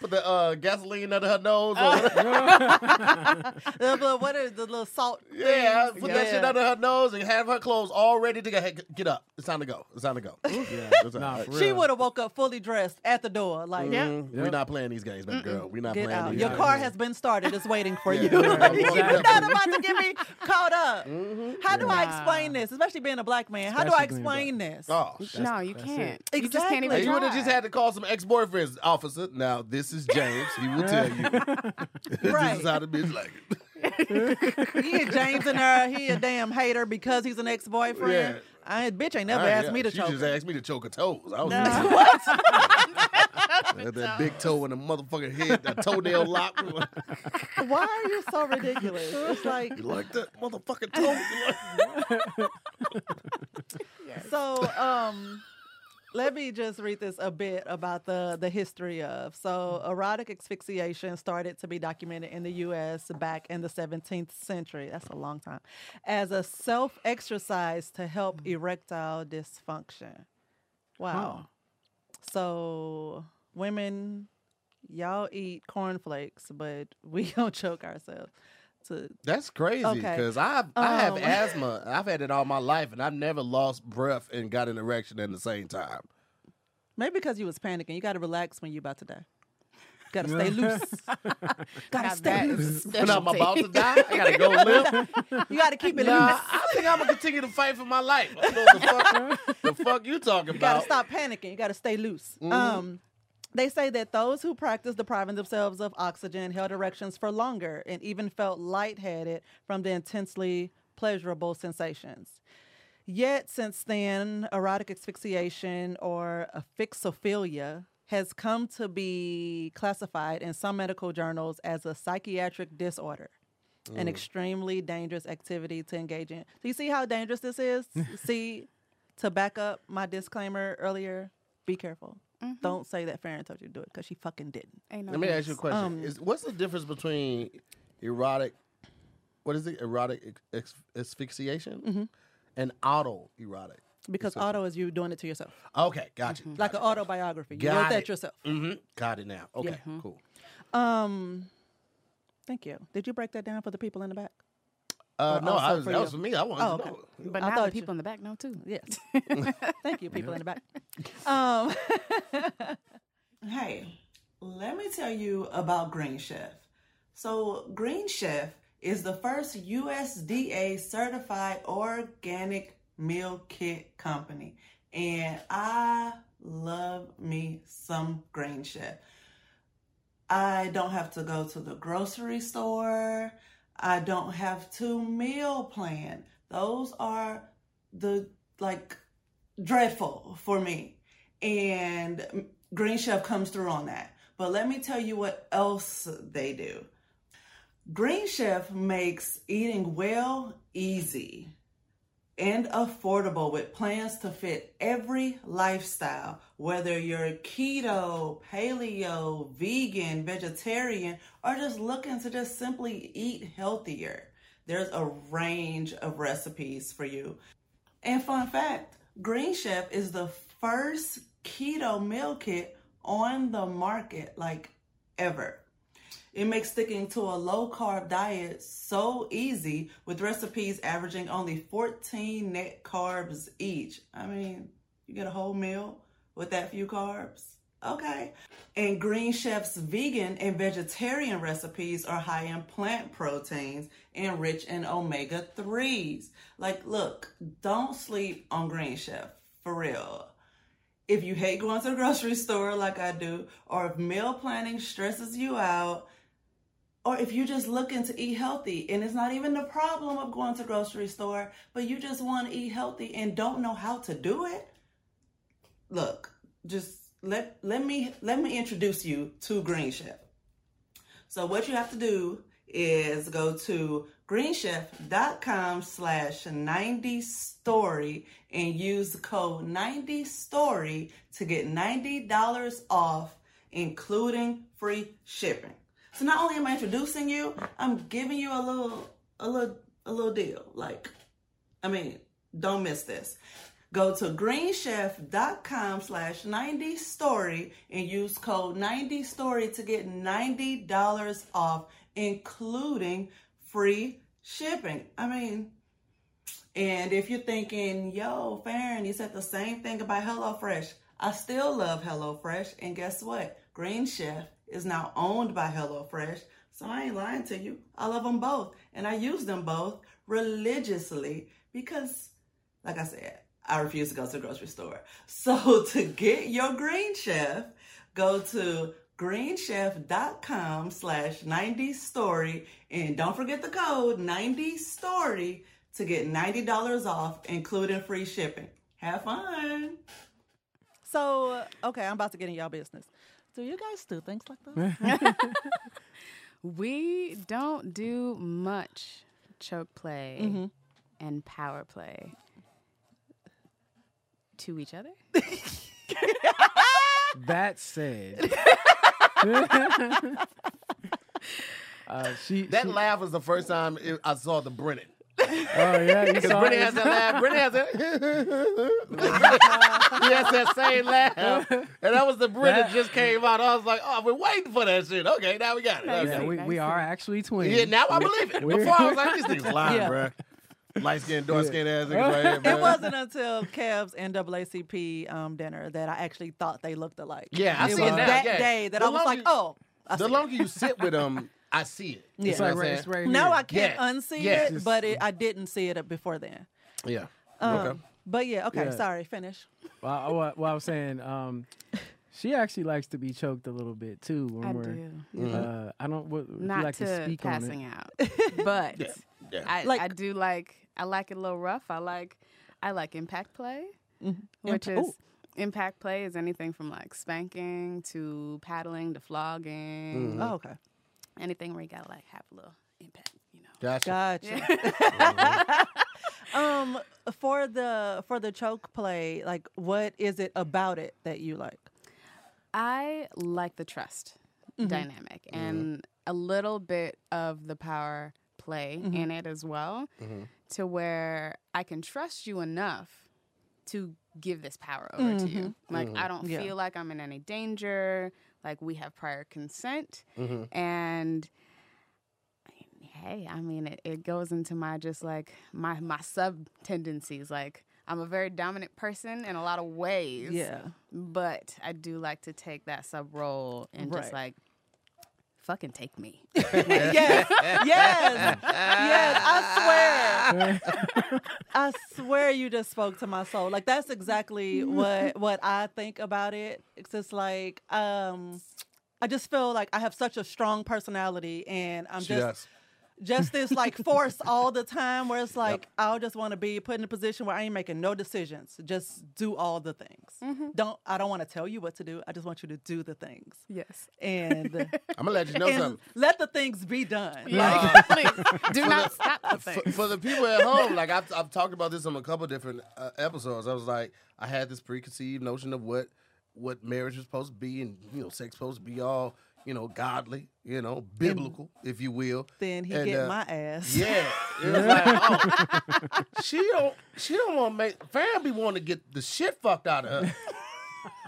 Put the uh, gasoline under her nose. Or uh, what is the little salt? Yeah, things? put yeah. that shit under her nose and have her clothes all ready to go. Hey, get up. It's time to go. It's time to go. Yeah, nah, she would have woke up fully dressed at the door. Like, mm-hmm. yep. we're not playing these games, baby girl. We're not get playing out. these Your games. Your car has been started. It's waiting for yeah, you. Yeah, like, you're not about to get me caught up. Mm-hmm. How do yeah. I explain this? Especially being a black man. How Especially do I explain this? Oh, no, you can't. Exactly. You just can't even. You would have just had to call some ex-boyfriends, officer. Now this is James. He will tell you. Right. This is how the bitch like it. He and James and her, he a damn hater because he's an ex-boyfriend. Yeah. I bitch ain't never I, asked yeah. me to she choke. She just her. asked me to choke her toes. I was no. like, what? I had that big toe in the motherfucking head, that toenail lock. Why are you so ridiculous? It's like you like that motherfucking toe. Yes. So um let me just read this a bit about the, the history of. So erotic asphyxiation started to be documented in the U S back in the seventeenth century. That's a long time. As a self-exercise to help erectile dysfunction. Wow. Huh. So women, y'all eat cornflakes, but we don't choke ourselves. To... That's crazy because okay. I um, I have asthma. I've had it all my life, and I've never lost breath and got an erection at the same time. Maybe because you was panicking. You got to relax when you're about to die. Got to stay loose. Got to stay loose. When I'm about to die, I got to go live. You got to keep it nah, loose. I think I'm going to continue to fight for my life. I know the fuck, the fuck you talking about. You got to stop panicking. You got to stay loose. Mm-hmm. Um, they say that those who practice depriving themselves of oxygen held erections for longer and even felt lightheaded from the intensely pleasurable sensations. Yet, since then, erotic asphyxiation or aphixophilia has come to be classified in some medical journals as a psychiatric disorder, mm. an extremely dangerous activity to engage in. Do you see how dangerous this is? See, to back up my disclaimer earlier, be careful. Mm-hmm. Don't say that Farron told you to do it, because she fucking didn't. Ain't no Let me ask you a question. Um, is, what's the difference between erotic, what is it, erotic ex- asphyxiation mm-hmm. and autoerotic? Because auto is you doing it to yourself. Okay, gotcha. Mm-hmm. Like gotcha. An autobiography. You wrote that yourself. Mm-hmm. Got it now. Okay, yeah. mm-hmm. cool. Um, thank you. Did you break that down for the people in the back? Uh, no, I was, that you? was for me. I wanted oh, to know. Okay. But I now the people you... in the back know too. Yes. Thank you, people in the back. Um, hey, let me tell you about Green Chef. So Green Chef is the first U S D A certified organic meal kit company, and I love me some Green Chef. I don't have to go to the grocery store. I don't have to meal plan. Those are the like dreadful for me, and Green Chef comes through on that. But let me tell you what else they do. Green Chef makes eating well easy and affordable with plans to fit every lifestyle, whether you're keto, paleo, vegan, vegetarian, or just looking to just simply eat healthier. There's a range of recipes for you. And fun fact, Green Chef is the first keto meal kit on the market like ever. It makes sticking to a low-carb diet so easy with recipes averaging only fourteen net carbs each. I mean, you get a whole meal with that few carbs. Okay. And Green Chef's vegan and vegetarian recipes are high in plant proteins and rich in omega threes. Like, look, don't sleep on Green Chef, for real. If you hate going to the grocery store like I do, or if meal planning stresses you out, or if you're just looking to eat healthy and it's not even the problem of going to the grocery store, but you just want to eat healthy and don't know how to do it, look, just let let me let me introduce you to Green Chef. So what you have to do is go to green chef dot com slash ninety story and use code ninety story to get ninety dollars off, including free shipping. So not only am I introducing you, I'm giving you a little, a little, a little deal. Like, I mean, don't miss this. Go to green chef dot com slash ninety story and use code ninety story to get ninety dollars off, including free shipping. I mean, and if you're thinking, yo, Farron, you said the same thing about HelloFresh. I still love HelloFresh. And guess what? Green Chef is now owned by HelloFresh, so I ain't lying to you. I love them both, and I use them both religiously because, like I said, I refuse to go to the grocery store. So to get your Green Chef, go to green chef dot com slash ninety story, and don't forget the code ninety story to get ninety dollars off, including free shipping. Have fun. So, okay, I'm about to get in y'all business. Do you guys do things like that? We don't do much choke play mm-hmm. and power play to each other. That said, uh, she, that she, laugh was the first time it, I saw the Brennan. Oh yeah, you saw Brennan it? Has that laugh. Brennan has that. He has that same laugh, and that was the Brennan that just came out. I was like, oh, we're waiting for that shit. Okay, now we got it. Okay. Yeah, we, we are actually twins. Yeah, now I believe it. Before I was like, this thing's lying, yeah. bro. light skinned, dark skinned ass niggas right here, man. It wasn't until Kev's N double A C P um, dinner that I actually thought they looked alike. Yeah, I it see was it now. That yeah. day that the I was like, you, oh, I the see longer it. You sit with them, I see it. Yeah, it's like right, right now I can't yeah. unsee yes. it, but it, I didn't see it before then. Yeah. Um, okay. But yeah, okay. Yeah. Sorry, finish. Well, well, well I was saying. Um, She actually likes to be choked a little bit too. When I we're, do. Uh, I don't. What, Not like to, to speak passing on it. Out, but yeah. Yeah. I, like, I do like. I like it a little rough. I like. I like impact play, mm-hmm. which Imp- is ooh. Impact play is anything from like spanking to paddling to flogging. Mm-hmm. Oh, okay. Anything where you gotta like have a little impact, you know. Gotcha. Gotcha. Yeah. um, for the for the choke play, like, what is it about it that you like? I like the trust mm-hmm. dynamic mm-hmm. and a little bit of the power play mm-hmm. in it as well mm-hmm. to where I can trust you enough to give this power over mm-hmm. to you. Like, mm-hmm. I don't yeah. feel like I'm in any danger. Like, we have prior consent. Mm-hmm. And, hey, I mean, it, it goes into my just, like, my, my sub-tendencies, like, I'm a very dominant person in a lot of ways. Yeah. But I do like to take that sub role and right. just like fucking take me. Yes. Yes. Yes. I swear. I swear you just spoke to my soul. Like, that's exactly what what I think about it. It's just like, um, I just feel like I have such a strong personality and I'm she just does. Just this, like, force all the time where it's like, yep. I'll just want to be put in a position where I ain't making no decisions. Just do all the things. Mm-hmm. Don't I don't want to tell you what to do. I just want you to do the things. Yes. And I'm going to let you know something. Let the things be done. Yeah. Like, please, do not the, stop the things. For, for the people at home, like, I've, I've talked about this on a couple different uh, episodes. I was like, I had this preconceived notion of what, what marriage was supposed to be and, you know, sex supposed to be all... You know, godly, you know, biblical, then, if you will. Then he and, get uh, my ass. Yeah. It was like, oh, she don't she don't want to make fam be wanting to get the shit fucked out of her.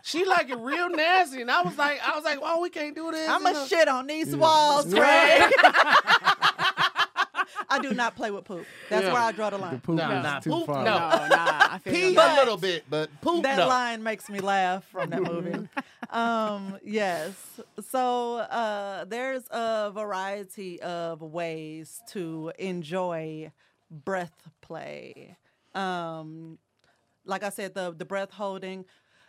She like it real nasty. And I was like, I was like, oh, we can't do this. I'm a shit on these yeah. walls, Craig. I do not play with poop. That's yeah. where I draw the line. The poop nah, nah, poop, no, no, nah. I feel Pee a little bit, but poop, that no. line makes me laugh from that movie. um, yes. So uh, there's a variety of ways to enjoy breath play. Um, like I said, the the breath holding.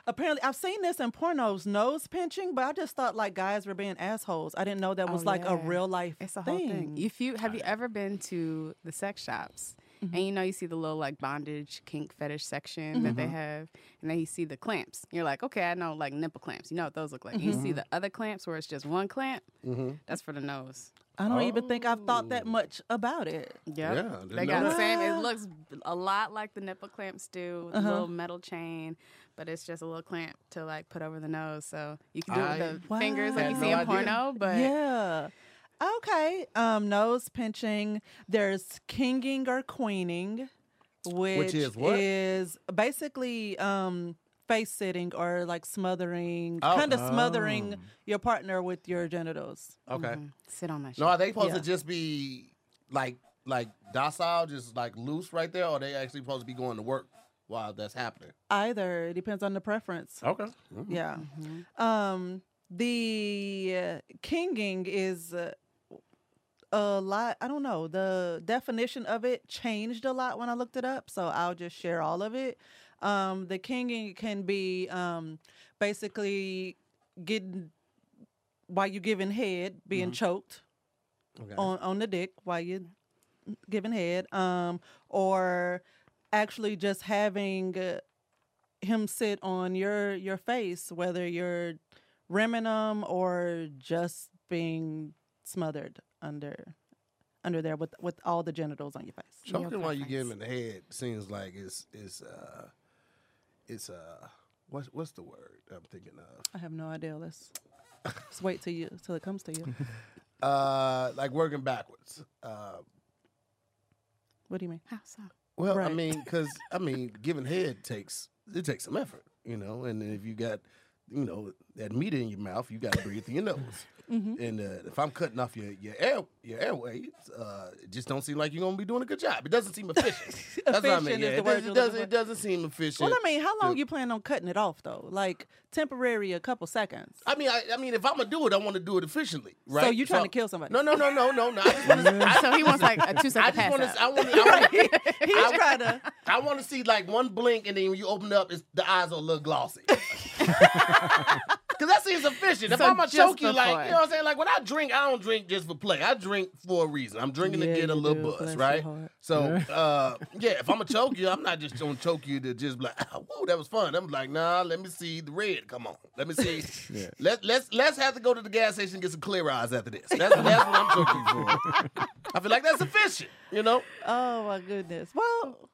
Apparently, I've seen this in pornos, nose pinching, but I just thought like guys were being assholes. I didn't know that was oh, like yeah. a real life it's a thing. Whole thing. If you have you ever been to the sex shops mm-hmm. and you know you see the little like bondage kink fetish section mm-hmm. that they have, and then you see the clamps, you're like, okay, I know like nipple clamps, you know what those look like. Mm-hmm. You see the other clamps where it's just one clamp, mm-hmm. that's for the nose. I don't oh. even think I've thought that much about it. Yep. Yeah, they got the same. It looks a lot like the nipple clamps do, with uh-huh. a little metal chain, but it's just a little clamp to like put over the nose, so you can do I, it with the wow. fingers like you see no in idea. Porno. But yeah, okay. Um, nose pinching. There's kinging or queening, which, which is, what? is basically um, face sitting or like smothering, oh. kind of oh. smothering your partner with your genitals. Okay, mm-hmm. sit on that. Shit. No, are they supposed yeah. to just be like like docile, just like loose right there, or are they actually supposed to be going to work? Wow, that's happening. Either. It depends on the preference. Okay. Mm-hmm. Yeah. Mm-hmm. Um, the uh, kinging is uh, a lot. I don't know. The definition of it changed a lot when I looked it up, so I'll just share all of it. Um, the kinging can be um, basically getting, while you're giving head, being mm-hmm. choked okay. on, on the dick while you're giving head, um, or... actually just having uh, him sit on your, your face, whether you're rimming him or just being smothered under under there with, with all the genitals on your face. Choking your while you get him in the head seems like it's it's uh it's uh what's what's the word I'm thinking of? I have no idea. Let's just wait till you till it comes to you. Uh, like working backwards. Uh, what do you mean? How so? Well, right. I mean, because, I mean, giving head takes, it takes some effort, you know, and if you got, you know, that meat in your mouth, you got to breathe through your nose. Mm-hmm. And uh, if I'm cutting off your your air your airway, uh, it just don't seem like you're gonna be doing a good job. It doesn't seem efficient. efficient That's what I mean. Yeah, it, does, it, doesn't, it doesn't seem efficient. Well, I mean, how long yeah. you plan on cutting it off though? Like temporary, a couple seconds. I mean, I, I mean, if I'm gonna do it, I want to do it efficiently, right? So you trying so, to kill somebody? No, no, no, no, no, no. I just wanna, I, so he wants like a two second pass wanna, up. I want to. I want to see like one blink, and then when you open it up, it's, the eyes are a little glossy. Because that seems efficient. If so I'm going to choke you, like, part. you know what I'm saying? Like, when I drink, I don't drink just for play. I drink for a reason. I'm drinking yeah, to get a little do. buzz, Bless right? So, uh, yeah, if I'm going to choke you, I'm not just going to choke you to just be like, oh, whoa, that was fun. I'm like, nah, let me see the red. Come on. Let me see. yeah. Let, let's let's have to go to the gas station and get some clear eyes after this. That's, that's what I'm choking for. I feel like that's efficient, you know? Oh, my goodness. Well...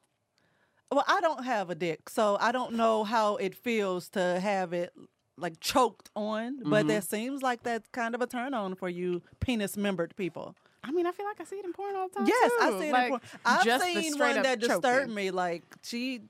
Well, I don't have a dick, so I don't know how it feels to have it like choked on, but mm-hmm. that seems like that's kind of a turn on for you penis-membered people. I mean, I feel like I see it in porn all the time. Yes, too. I see it like, in porn. I've seen one that disturbed choking. me. Like she,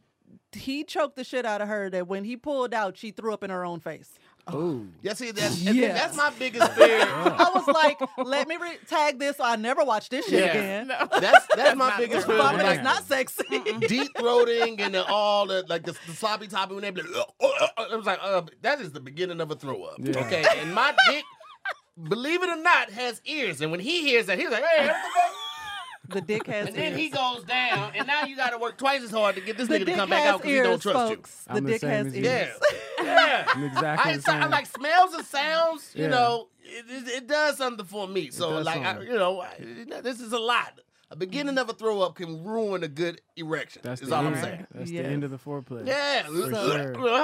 he choked the shit out of her. That when he pulled out, she threw up in her own face. Oh, yeah, see, that's, yes. that's my biggest fear. Yeah. I was like, let me re- tag this so I never watch this shit yeah. again. No. That's, that's, that's my biggest fear. But it's not sexy. Deep throating and the, all the, like the, the sloppy toppy when they be like, oh, oh, oh. It was like, uh, that is the beginning of a throw up. Yeah. Okay, and my dick, believe it or not, has ears. And when he hears that, he's like, hey, what the fuck? The dick has and ears. And then he goes down, and now you got to work twice as hard to get this the nigga to come back out because he don't trust folks. you. The, the dick has ears. Yeah. yeah. I'm exactly I, the same. I like smells and sounds, yeah. you know, it, it, it does something for me. It so, like, I, you know, I, this is a lot. A beginning mm. of a throw-up can ruin a good erection. That's is all end. I'm saying. That's yeah. the end of the foreplay. Yeah. For sure. Hold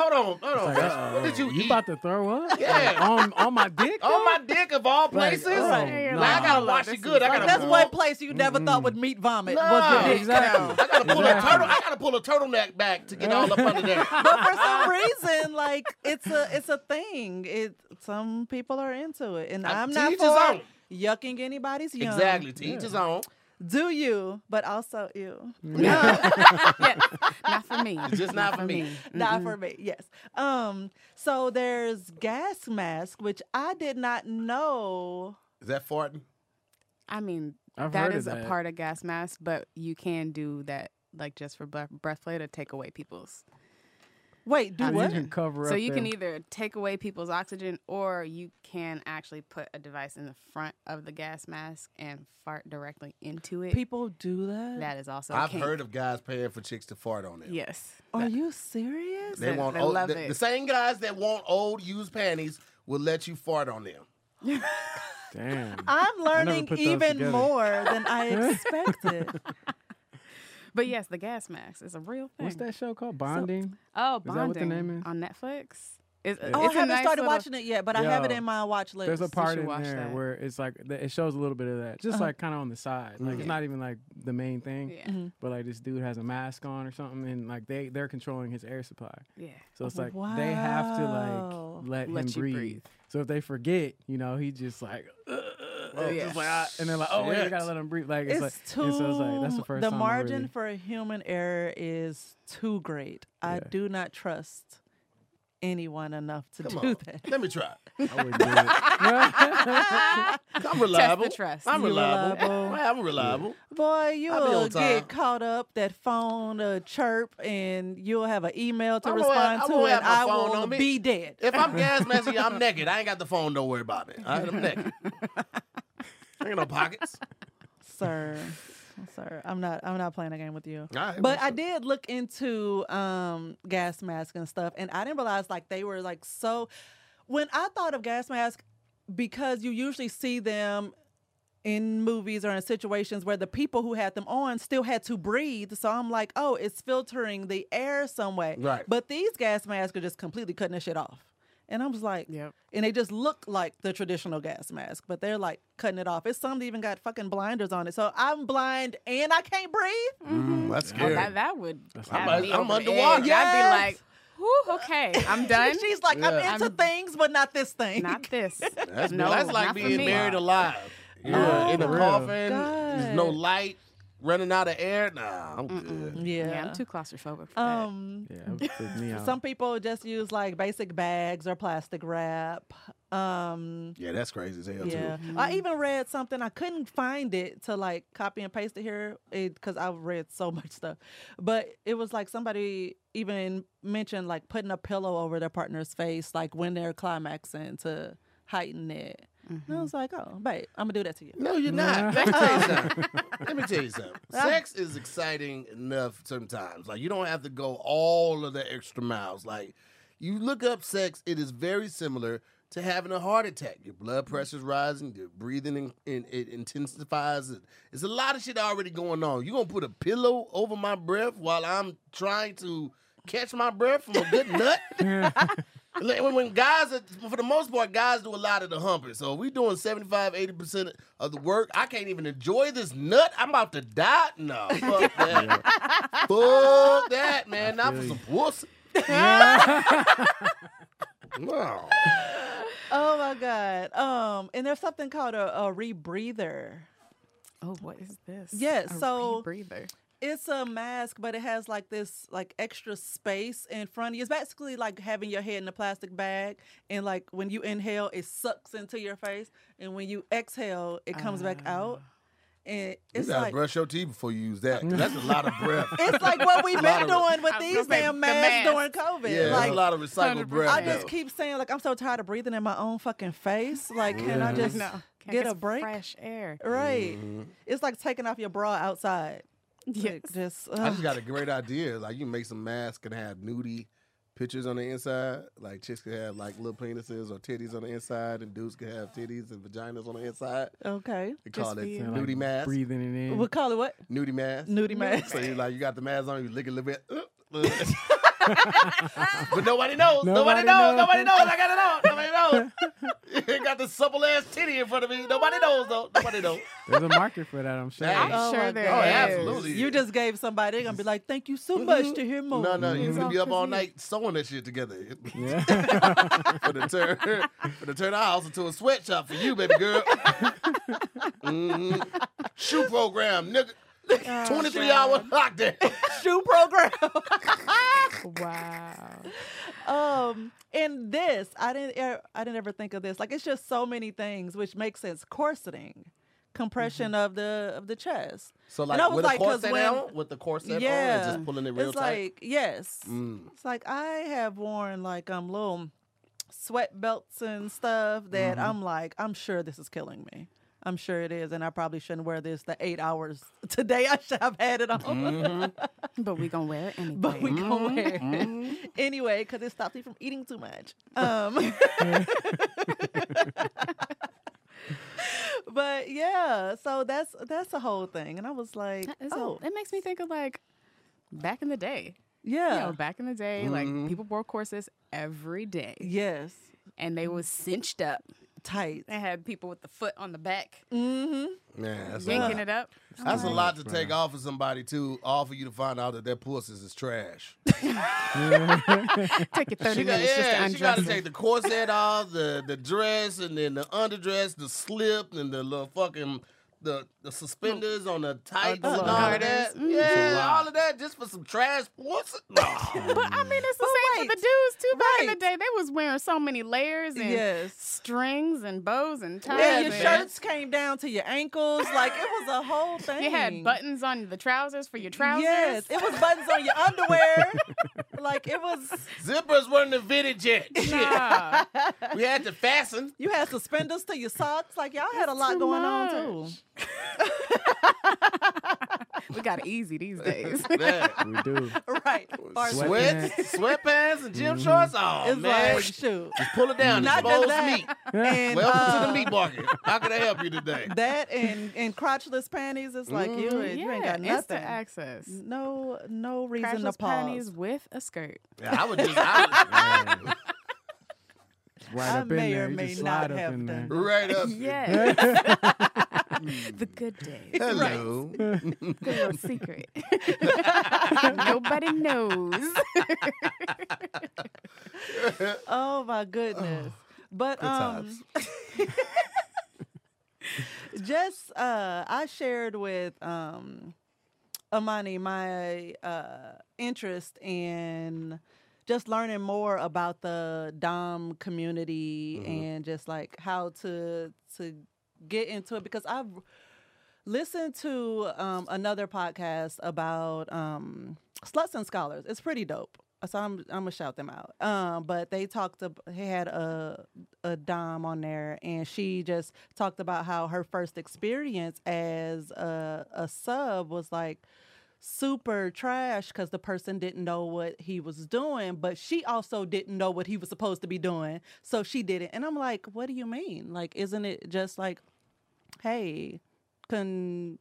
on. Hold on. Like, uh, what did you eat? You about to throw up? Yeah. Like, on, on my dick? On my dick of all places? Like, oh, like, nah. I got to wash it good. I gotta that's pull. one place you never mm-hmm. thought would meat vomit. No. Was your dick. Exactly. I got to pull exactly. a turtle. I got to pull a turtleneck back to get all up under there. But for some reason, like, it's a it's a thing. It Some people are into it. And I, I'm not for yucking anybody's yum. Exactly. To each his own. Do you, but also you. Yeah. yes. Not for me. It's just not, not for me. me. Not mm-hmm. for me, yes. Um. So there's gas mask, which I did not know. Is that farting? I mean, I've that is that. a part of gas mask, but you can do that like just for breathplay to take away people's. Wait, do oxygen. what? Cover so up you them. can either take away people's oxygen or you can actually put a device in the front of the gas mask and fart directly into it. People do that? That is also I've heard of guys paying for chicks to fart on them. Yes. Are that, you serious? They, they want they old, love the, it. The same guys that want old used panties will let you fart on them. Damn. I'm learning even more than I expected. But yes, the gas mask is a real thing. What's that show called? Bonding? So, oh, Bonding. Is that what the name is? On Netflix? It's, yeah. it's oh, I haven't nice started little... watching it yet, but Yo, I have it in my watch list. There's a part in there that. where it's like, it shows a little bit of that. Just uh-huh. like kind of on the side. Like yeah. it's not even like the main thing. Yeah. Mm-hmm. But like this dude has a mask on or something and like they, they're controlling his air supply. Yeah. So it's like wow. they have to like let, let him breathe. breathe. So if they forget, you know, he just like... Ugh. Oh, yeah. Just like I, and they're like, oh, wait, I gotta let them breathe. Like it's, it's like, too. So it's like, that's the first the time margin really... for human error is too great. Yeah. I do not trust anyone enough to Come do on. that. Let me try. I would do it. I'm reliable. Test the trust. I'm reliable. reliable. I'm reliable. Yeah. Boy, you'll get caught up that phone uh, chirp, and you'll have an email to I'm respond have, to, I and I will be dead. If I'm gas messy, I'm naked. I ain't got the phone. Don't worry about it. All right, I'm naked. I ain't got no pockets, sir. Sir, I'm not. I'm not playing a game with you. Right, but I did look into um, gas masks and stuff, and I didn't realize like they were like so. When I thought of gas masks, because you usually see them in movies or in situations where the people who had them on still had to breathe. So I'm like, oh, it's filtering the air some way. Right. But these gas masks are just completely cutting the shit off. And I was like, yep. and they just look like the traditional gas mask, but they're like cutting it off. It's some that even got fucking blinders on it. So I'm blind and I can't breathe. Mm-hmm. That's scary. Oh, that, that would. I'm, a, I'm underwater. Yes. I'd be like, whew, okay, I'm done. She's like, yeah. I'm into I'm, things, but not this thing. Not this. That's, no, that's like being married alive. You're yeah, oh in a coffin. God. There's no light. running out of air. Nah, I'm Mm-mm. good. Yeah. yeah, I'm too claustrophobic for um, that. Yeah, me out. Some people just use like basic bags or plastic wrap. Um, yeah, that's crazy as hell, yeah. too. Mm-hmm. I even read something. I couldn't find it to like copy and paste it here because I've read so much stuff. But it was like somebody even mentioned like putting a pillow over their partner's face like when they're climaxing to heighten it. Mm-hmm. And I was like, oh, babe, I'm going to do that to you. No, you're not. Let me tell you something. Let me tell you something. Sex is exciting enough sometimes. Like, you don't have to go all of the extra miles. Like, you look up sex, it is very similar to having a heart attack. Your blood pressure's rising, your breathing, in, in, it intensifies. There's a lot of shit already going on. You're going to put a pillow over my breath while I'm trying to catch my breath from a good nut? When guys, are, for the most part, guys do a lot of the humping. So if we doing seventy-five, eighty percent of the work, I can't even enjoy this nut. I'm about to die. No, fuck that. Yeah. Fuck that, man. Not for some pussy. Yeah. Wow. Oh, my God. Um, and there's something called a, a rebreather. Oh, what is this? Yeah, a so. Rebreather. It's a mask, but it has like this like extra space in front of you. It's basically like having your head in a plastic bag, and like when you inhale, it sucks into your face, and when you exhale, it comes uh. back out. And it's you gotta like, brush your teeth before you use that. That's a lot of breath. It's like what we've been doing with these damn masks during COVID. Yeah, like, a lot of recycled breath. I just keep saying, like, I'm so tired of breathing in my own fucking face. Like, yeah. can I just no, get a break? Fresh air. Right. Mm-hmm. It's like taking off your bra outside. Yes. Like just, uh. I just got a great idea. Like, you make some masks and have nudie pictures on the inside. Like, chicks could have, like, little penises or titties on the inside, and dudes could have titties and vaginas on the inside. Okay. We call just it nudie like mask. Breathing it in. We'll call it what? Nudie mask. Nudie mask. So, you like, you got the mask on, you lick it a little bit. Uh, uh. But nobody knows. Nobody, nobody knows. knows. Nobody knows. I got to know. Nobody knows. Got this supple ass titty in front of me. Nobody knows though. Nobody knows. There's a market for that, I'm sure. I'm oh sure there oh, is. Absolutely. You just gave somebody. They're gonna be like, "Thank you so mm-hmm. much to hear more." No, no, you're gonna be up all night sewing that shit together. Yeah. for the turn, for the turn, I house into a sweatshop for you, baby girl. mm-hmm. Shoe program, nigga. Oh, twenty-three hour lockdown. Shoe program. Wow. Um, and this, I didn't, er, I didn't ever think of this. Like, it's just so many things, which makes sense. Corseting, compression mm-hmm. of the of the chest. So like, with, like a corset when, on, with the corset yeah, on, and just pulling it real it's tight. It's like yes. Mm. It's like I have worn like um little sweat belts and stuff that mm-hmm. I'm like, I'm sure this is killing me. I'm sure it is, and I probably shouldn't wear this the eight hours today. I should have had it on. Mm-hmm. But we gonna wear it anyway. But we gonna mm-hmm. wear it mm-hmm. anyway because it stops me from eating too much. Um, but yeah, so that's that's the whole thing. And I was like, oh, a, it makes me think of like back in the day. Yeah, you know, back in the day, mm-hmm. like people wore corsets every day. Yes, and they was cinched up. Tight. They had people with the foot on the back. Mm-hmm. Man, that's yanking it up. That's right. A lot to take off of somebody, too, all for you to find out that their pussies is trash. Take it thirty she minutes got, yeah, just to undress. She got to take the corset off, the, the dress, and then the underdress, the slip, and the little fucking... The, the suspenders on the tights oh, and all of that. Mm. Yeah, all of that just for some trash. What's it? No. But I mean, it's the oh, same wait. For the dudes, too. Right. Back in the day, they was wearing so many layers and yes. strings and bows and ties. Yeah, your and... shirts came down to your ankles. Like, it was a whole thing. You had buttons on the trousers for your trousers. Yes, it was buttons on your underwear. Like, it was... Zippers weren't invented yet. Nah. Shit. We had to fasten. You had suspenders to your socks. Like, y'all had it's a lot going much. On, too. We got it easy these days. Yeah, we do. Right. Sweat, sweatpants, and gym mm-hmm. shorts. Oh, it's man. Like, shoot. Just pull it down. Not just that. Meat. And, Welcome uh, to the meat market. How can I help you today? That and, and crotchless panties. It's like, mm-hmm. you, yeah, you ain't got nothing. Instant access. No, no reason crotchless to pause. Panties with a skirt. Yeah, I would just... I would, right I up may in there. Or you may just slide not up have in there. Right up. Yes. The good days. Hello. Right. Good old secret. Nobody knows. Oh my goodness. Oh, but good um just uh I shared with um Imani, my uh, interest in just learning more about the Dom community mm-hmm. and just like how to to get into it, because I've listened to um, another podcast about um, Sluts and Scholars. It's pretty dope. So I'm I'm gonna shout them out. Um, but they talked. He had a a dom on there, and she just talked about how her first experience as a a sub was like super trash because the person didn't know what he was doing, but she also didn't know what he was supposed to be doing, so she did it. And I'm like, what do you mean? Like, isn't it just like, hey, can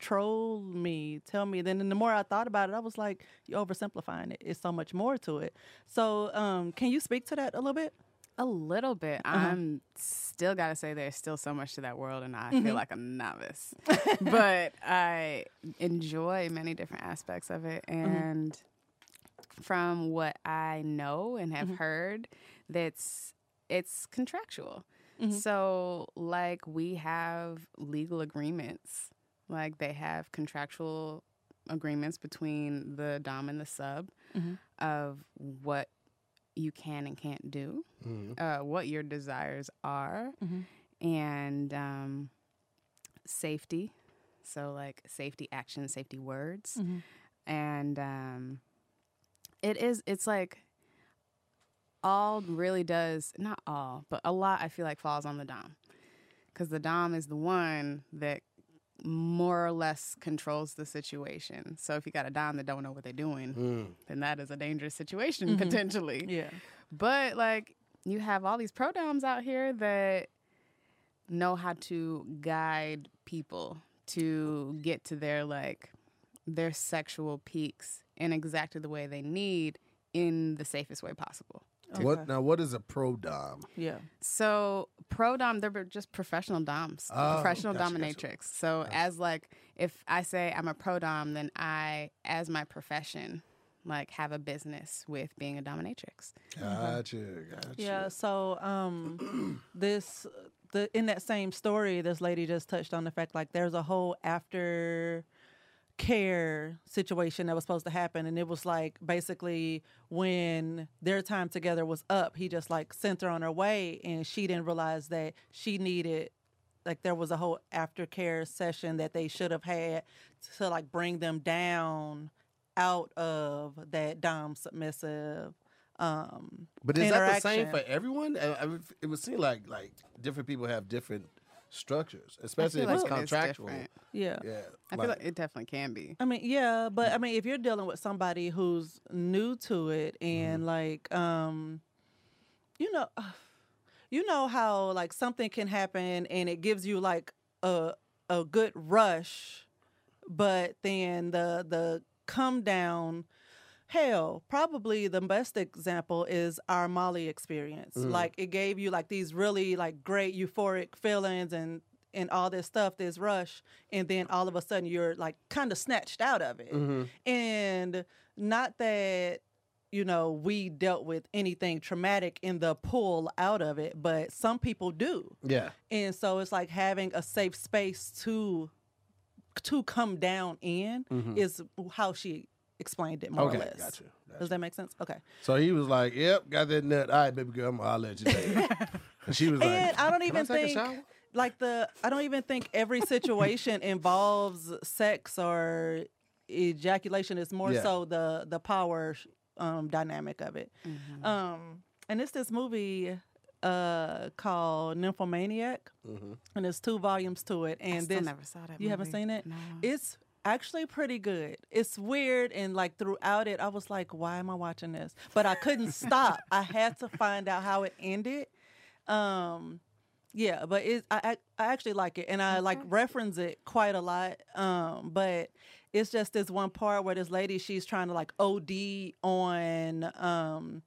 Troll me, tell me. Then, and the more I thought about it, I was like, you're oversimplifying it. It's so much more to it. So, um, can you speak to that a little bit? A little bit. Uh-huh. I'm still gotta say there's still so much to that world, and I mm-hmm. feel like a novice. But I enjoy many different aspects of it, and mm-hmm. from what I know and have mm-hmm. heard, that's it's contractual. Mm-hmm. So, like, we have legal agreements. Like, they have contractual agreements between the dom and the sub mm-hmm. of what you can and can't do, mm-hmm. uh, what your desires are, mm-hmm. and um, safety. So, like, safety actions, safety words. Mm-hmm. And um, it is, it's like, all really does, not all, but a lot, I feel like, falls on the dom. Because the dom is the one that more or less controls the situation. So if you got a dom that don't know what they're doing, mm. then that is a dangerous situation mm-hmm. potentially. Yeah. But like you have all these pro doms out here that know how to guide people to get to their like their sexual peaks in exactly the way they need in the safest way possible. Okay. What now? What is a pro dom? Yeah. So pro dom, they're just professional doms, oh, professional gotcha, dominatrix. Gotcha. So gotcha. As like, if I say I'm a pro dom, then I, as my profession, like have a business with being a dominatrix. Gotcha, mm-hmm. gotcha. Yeah. So um, this the in that same story, this lady just touched on the fact like there's a whole after care situation that was supposed to happen, and it was like basically when their time together was up, he just like sent her on her way, and she didn't realize that she needed, like there was a whole aftercare session that they should have had to like bring them down out of that dom submissive um but is that the same for everyone? I, I, it would seem like like different people have different structures, especially if like it's contractual. It's yeah. yeah. I like, feel like it definitely can be. I mean, yeah, but I mean, if you're dealing with somebody who's new to it and mm-hmm. like, um, you know, you know how like something can happen and it gives you like a a good rush, but then the the come down. Hell, probably the best example is our Molly experience. Mm. Like, it gave you, like, these really, like, great euphoric feelings and, and all this stuff, this rush, and then all of a sudden you're, like, kind of snatched out of it. Mm-hmm. And not that, you know, we dealt with anything traumatic in the pull out of it, but some people do. Yeah. And so it's, like, having a safe space to, to come down in mm-hmm. is how she explained it more okay, or less. Gotcha, gotcha. Does that make sense? Okay. So he was like, "Yep, got that nut. All right, baby girl, I'll let you take it." And she was and like, "And I don't even I think like the I don't even think every situation involves sex or ejaculation. It's more yeah. so the the power um, dynamic of it. Mm-hmm. Um, and it's this movie uh, called Nymphomaniac, mm-hmm. and there's two volumes to it. And I still this, never saw that. You movie. Haven't seen it? No. It's actually pretty good. It's weird, and like throughout it I was like, why am I watching this? But I couldn't stop. I had to find out how it ended. Um yeah, but it I I actually like it, and I okay. like reference it quite a lot. Um but it's just this one part where this lady, she's trying to like O D on um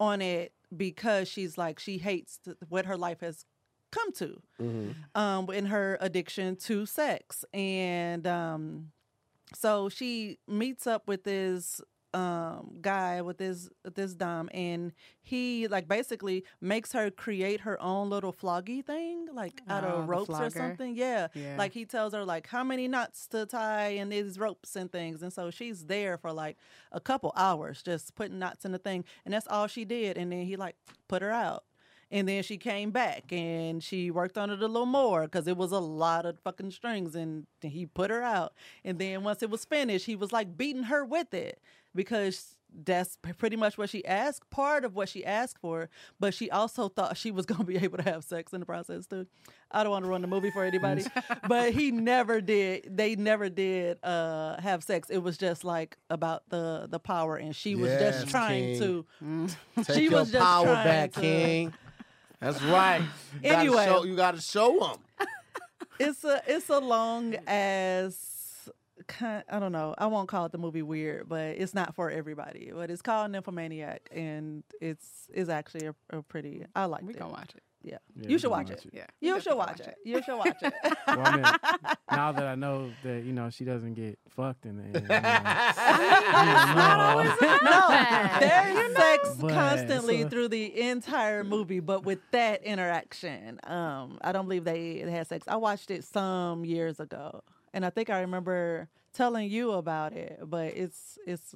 on it because she's like she hates what her life has come to mm-hmm. um, in her addiction to sex. And um, so she meets up with this um guy with this this dom, and he like basically makes her create her own little floggy thing, like out oh, of ropes or something. Yeah. yeah like he tells her like how many knots to tie and these ropes and things, and so she's there for like a couple hours just putting knots in the thing, and that's all she did. And then he like put her out, and then she came back and she worked on it a little more because it was a lot of fucking strings, and he put her out. And then once it was finished, he was like beating her with it, because that's pretty much what she asked, part of what she asked for, but she also thought she was going to be able to have sex in the process, too. I don't want to ruin the movie for anybody, but he never did. They never did uh, have sex. It was just, like, about the, the power, and she was yes, just trying King. to... Mm. Take she your was just power back, to... King. That's right. You anyway. Gotta show, you got to show them. It's a, it's a long-ass... Kind, I don't know. I won't call it the movie weird, but it's not for everybody. But it's called Nymphomaniac, and it's is actually a, a pretty. I like it. We gonna watch it. Yeah, yeah you should watch, watch it. it. Yeah, you we should watch, watch it. it. You should watch it. Well, I mean, now that I know that you know she doesn't get fucked in the end. I mean, I mean, no, no there's sex but, constantly so. through the entire movie, but with that interaction, um, I don't believe they had sex. I watched it some years ago. And I think I remember telling you about it, but it's it's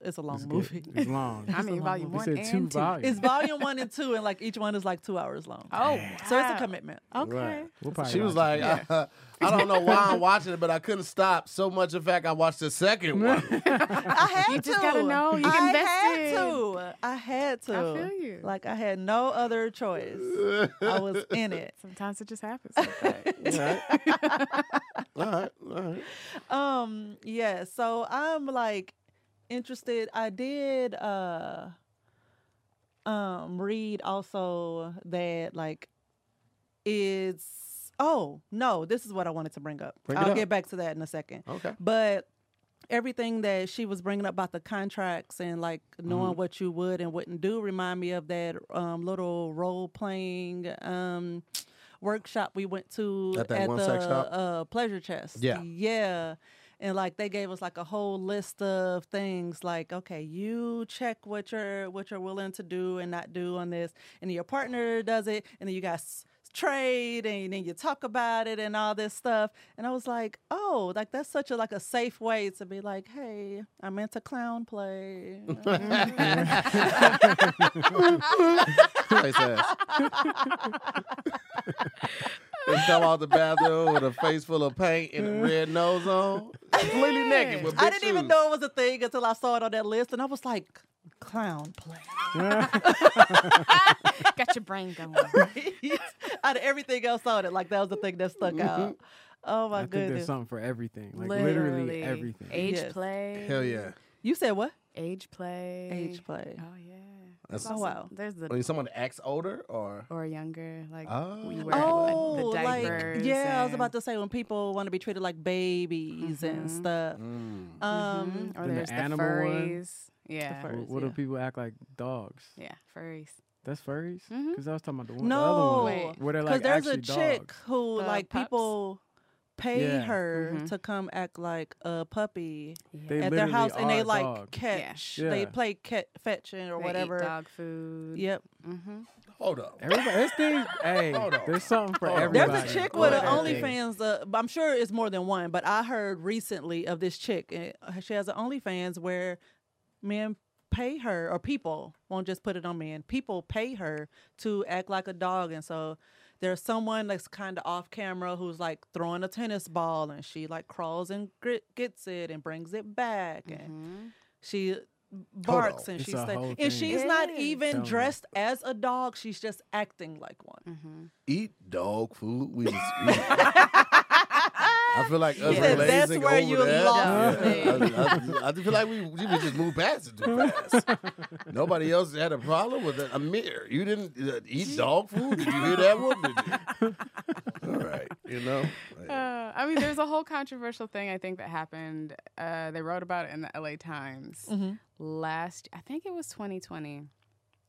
it's a long it's movie. Good. It's long. I mean, volume movie. one and two. two. Volume. It's volume one and two, and like each one is like two hours long. Oh, wow. So it's a commitment. Okay. Right. We'll she was like, yeah. uh, I don't know why I'm watching it, but I couldn't stop. So much, in fact, I watched the second one. I had you to. You just gotta know. You I invested. had to. I had to. I feel you. Like I had no other choice. I was in it. Sometimes it just happens. Like all right. All right. All right. Um. Yeah. So I'm like. Interested. I did uh, um, read also that like it's oh no, this is what I wanted to bring up. Bring I'll up. get back to that in a second. Okay, but everything that she was bringing up about the contracts and like knowing mm-hmm. what you would and wouldn't do remind me of that um, little role playing um, workshop we went to at, that at the uh, Pleasure Chest. Yeah, yeah. And, like, they gave us, like, a whole list of things. Like, okay, you check what you're what you're willing to do and not do on this. And then your partner does it. And then you guys trade. And then you talk about it and all this stuff. And I was like, oh, like, that's such a, like, a safe way to be like, hey, I'm into clown play. They come out the bathroom with a face full of paint and a red nose on. Completely yeah. naked with big I didn't shoes. even know it was a thing until I saw it on that list. And I was like, clown play. Got your brain going. Right? Out of everything else on it, like that was the thing that stuck out. Oh, my I goodness. I think there's something for everything. Like, literally, literally everything. Age yes. play. Hell yeah. You said what? Age play. Age play. Oh, yeah. That's oh wow! There's the I mean, someone acts older or or younger, like oh, we were oh the diverse like yeah. I was about to say when people want to be treated like babies mm-hmm. and stuff, mm. um, mm-hmm. or there's the, the animal furries, yeah. The furries, what yeah. do people act like dogs? Yeah, furries. That's furries because mm-hmm. I was talking about the one. No, the other one, where they're like there's actually a chick dogs. who the like pups. people. Pay yeah. her mm-hmm. to come act like a puppy yeah. at their house, and they like dogs. catch. Yeah. They play cat fetching or they whatever. Eat dog food. Yep. Mm-hmm. Hold up. Everybody, this thing, hey, Hold there's something for Hold everybody. There's a chick with an OnlyFans. Uh, I'm sure it's more than one, but I heard recently of this chick, and she has an OnlyFans where men pay her, or people won't just put it on men. People pay her to act like a dog, and so. There's someone that's kind of off camera who's like throwing a tennis ball and she like crawls and grit, gets it and brings it back mm-hmm. and she barks and, she sta- and she's yeah. not even Don't dressed me. as a dog. She's just acting like one. Mm-hmm. Eat dog food. We just eat. I feel like us yeah, that's where over you that. lost yeah. me. I, I, I feel like we, we just moved past it too fast. Nobody else had a problem with it. Amir, you didn't uh, eat dog food? Did you hear that one? Did you? All right, you know. Like, uh, I mean, there's a whole controversial thing I think that happened. Uh, they wrote about it in the L A Times mm-hmm. last. I think it was twenty twenty.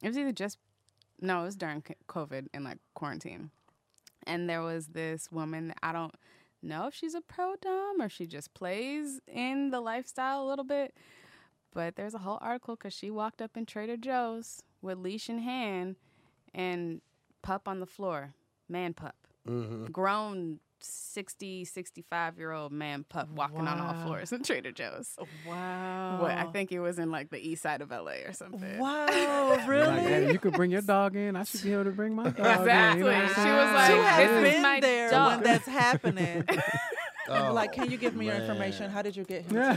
It was either just no, it was during COVID and like quarantine, and there was this woman. I don't. know if she's a pro dom or she just plays in the lifestyle a little bit, But there's a whole article because she walked up in Trader Joe's with leash in hand and pup on the floor. Man pup. Mm-hmm. Grown sixty, sixty-five-year-old man pup walking wow. on all floors in Trader Joe's. Wow. But I think it was in, like, the east side of L A or something. Wow, really? Like, hey, you could bring your dog in. I should be able to bring my dog exactly. in. Exactly. You know she was like, she has this been is my there dog. When that's happening. Oh, like, can you give me man. your information? How did you get here?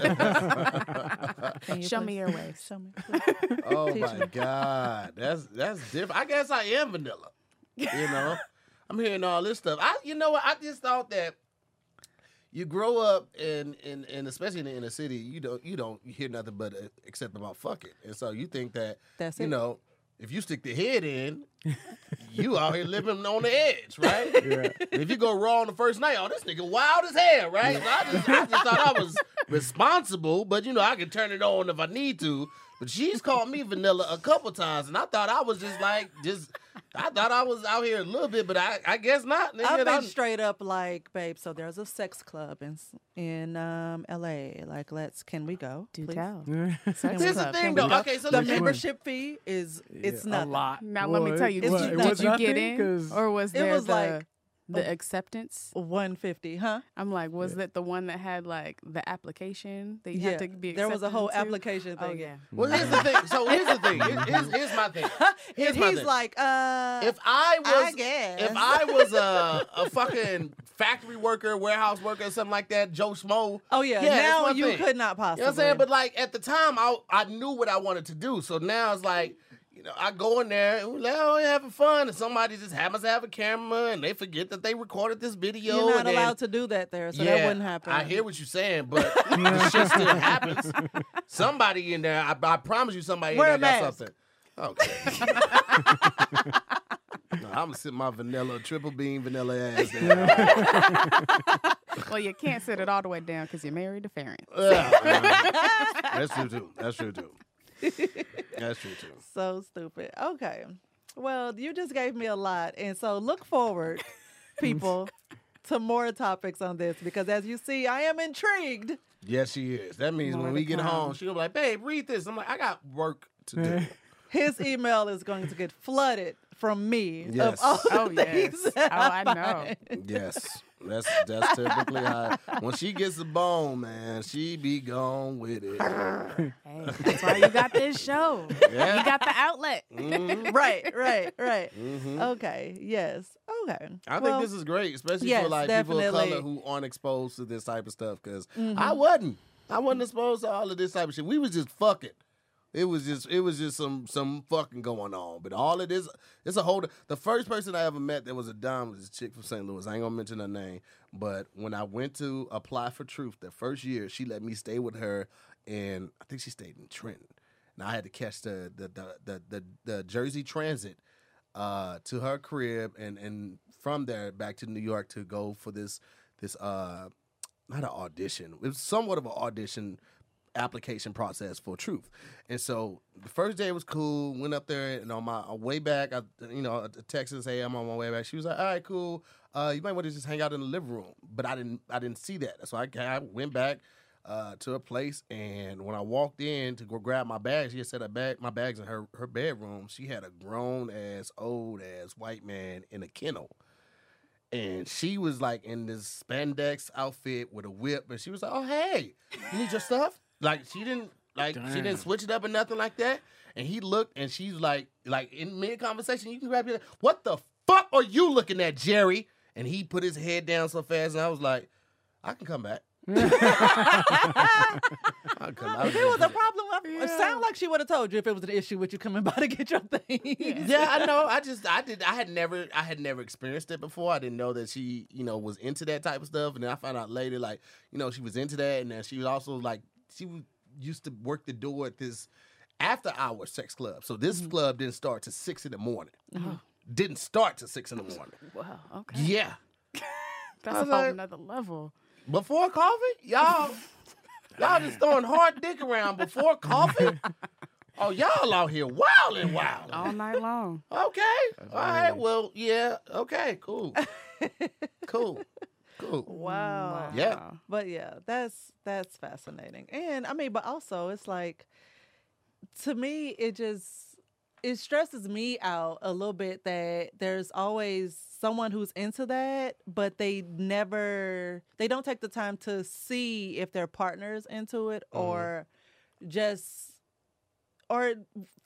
you Show please? me your way. Show me. Please. Oh, Teach my me. God. That's, that's different. I guess I am vanilla, you know? I'm hearing all this stuff. I, you know what? I just thought that you grow up and and, and especially in the inner city, you don't you don't hear nothing but uh, except about fuck it, and so you think that That's you it. know if you stick the head in, you out here living on the edge, right? Yeah. If you go raw on the first night, oh, this nigga wild as hell, right? Yeah. So I just, I just thought I was responsible, but you know I can turn it on if I need to. But she's called me vanilla a couple times, and I thought I was just like just. I thought I was out here a little bit, but I, I guess not. Nigga. I've been I'm... straight up like, babe, so there's a sex club in in um, L A. Like, let's, can we go? Do please? Tell. This is the thing, though. Okay, so the membership fee is, it's yeah, not a lot. Now, what? Let me tell you, did what? you, did was you get in? Or was there it was the, like, the oh, acceptance? one fifty, huh? I'm like, was yeah. that the one that had, like, the application that you yeah. had to be accepted There was a whole to? application thing. Oh, yeah. Well, here's the thing. So, here's the thing. Here's, here's, here's my thing. Here's and my he's thing. like, uh, if I was, I guess. if I was a, a fucking factory worker, warehouse worker, or something like that, Joe Schmo. Oh yeah, yeah now you thing. could not possibly. You know what I'm saying? But like at the time, I I knew what I wanted to do. So now it's like, you know, I go in there and we're like, oh, having fun, and somebody just happens to have a camera and they forget that they recorded this video. You're not and allowed then, to do that there, so yeah, that wouldn't happen. I hear what you're saying, but the shit still happens. Somebody in there, I, I promise you, somebody we're in there got mask. something. Okay. No, I'm gonna sit my vanilla, triple bean vanilla ass down. Well, you can't sit it all the way down because you're married to Farron. Uh, that's true too. That's true too. That's true too. So stupid. Okay. Well, you just gave me a lot, and so look forward, people, to more topics on this because, as you see, I am intrigued. Yes, she is. That means more when we get come. home, she'll be like, "Babe, read this." I'm like, "I got work to do." His email is going to get flooded from me yes. of all oh, the things yes. that I Oh, I know. Find. Yes. That's that's typically how. When she gets a bone, man, she be gone with it. Hey, that's why you got this show. Yeah. You got the outlet. Mm-hmm. Right, right, right. Mm-hmm. Okay, yes. Okay. I well, think this is great, especially yes, for like definitely. people of color who aren't exposed to this type of stuff, because mm-hmm. I wasn't. I wasn't exposed to all of this type of shit. We was just fucking. It was just, it was just some, some fucking going on. But all of this, it's a whole. The first person I ever met that was a dime was this chick from Saint Louis. I ain't gonna mention her name, but when I went to apply for Truth, the first year, she let me stay with her, and I think she stayed in Trenton. And I had to catch the the the the, the, the Jersey Transit uh, to her crib, and and from there back to New York to go for this this uh, not an audition. It was somewhat of an audition. Application process for Truth. And so the first day was cool, went up there, and on my way back, I, you know, I texted, hey, I'm on my way back. She was like, all right, cool. Uh, you might want to just hang out in the living room. But I didn't I didn't see that. So I, I went back uh, to her place, and when I walked in to go grab my bags, she had set her bag, my bags in her, her bedroom. She had a grown-ass, old-ass white man in a kennel. And she was like in this spandex outfit with a whip, and she was like, oh, hey, you need your stuff? Like she didn't like Damn. she didn't switch it up or nothing like that. And he looked, and she's like, like in mid conversation, you can grab your. What the fuck are you looking at, Jerry? And he put his head down so fast, and I was like, I can come back. I'll come back. If it was a problem, yeah. it sounded like she would have told you if it was an issue with you coming by to get your things. Yeah. yeah, I know. I just, I did, I had never, I had never experienced it before. I didn't know that she, you know, was into that type of stuff. And then I found out later, like, you know, she was into that, and then she was also like. She used to work the door at this after-hour sex club. So this mm-hmm. club didn't start till six in the morning. Mm-hmm. Didn't start till six in the morning. Wow. Okay. Yeah. That's a whole like, another level. Before coffee, y'all, y'all just throwing hard dick around before coffee. Oh, y'all out here wilding, wilding all night long. Okay. That's all right. Well, yeah. Okay. Cool. Cool. Cool. Wow. Yeah. But yeah, that's that's fascinating. And I mean, but also it's like, to me, it just, it stresses me out a little bit that there's always someone who's into that, but they never, they don't take the time to see if their partner's into it, or mm. just, or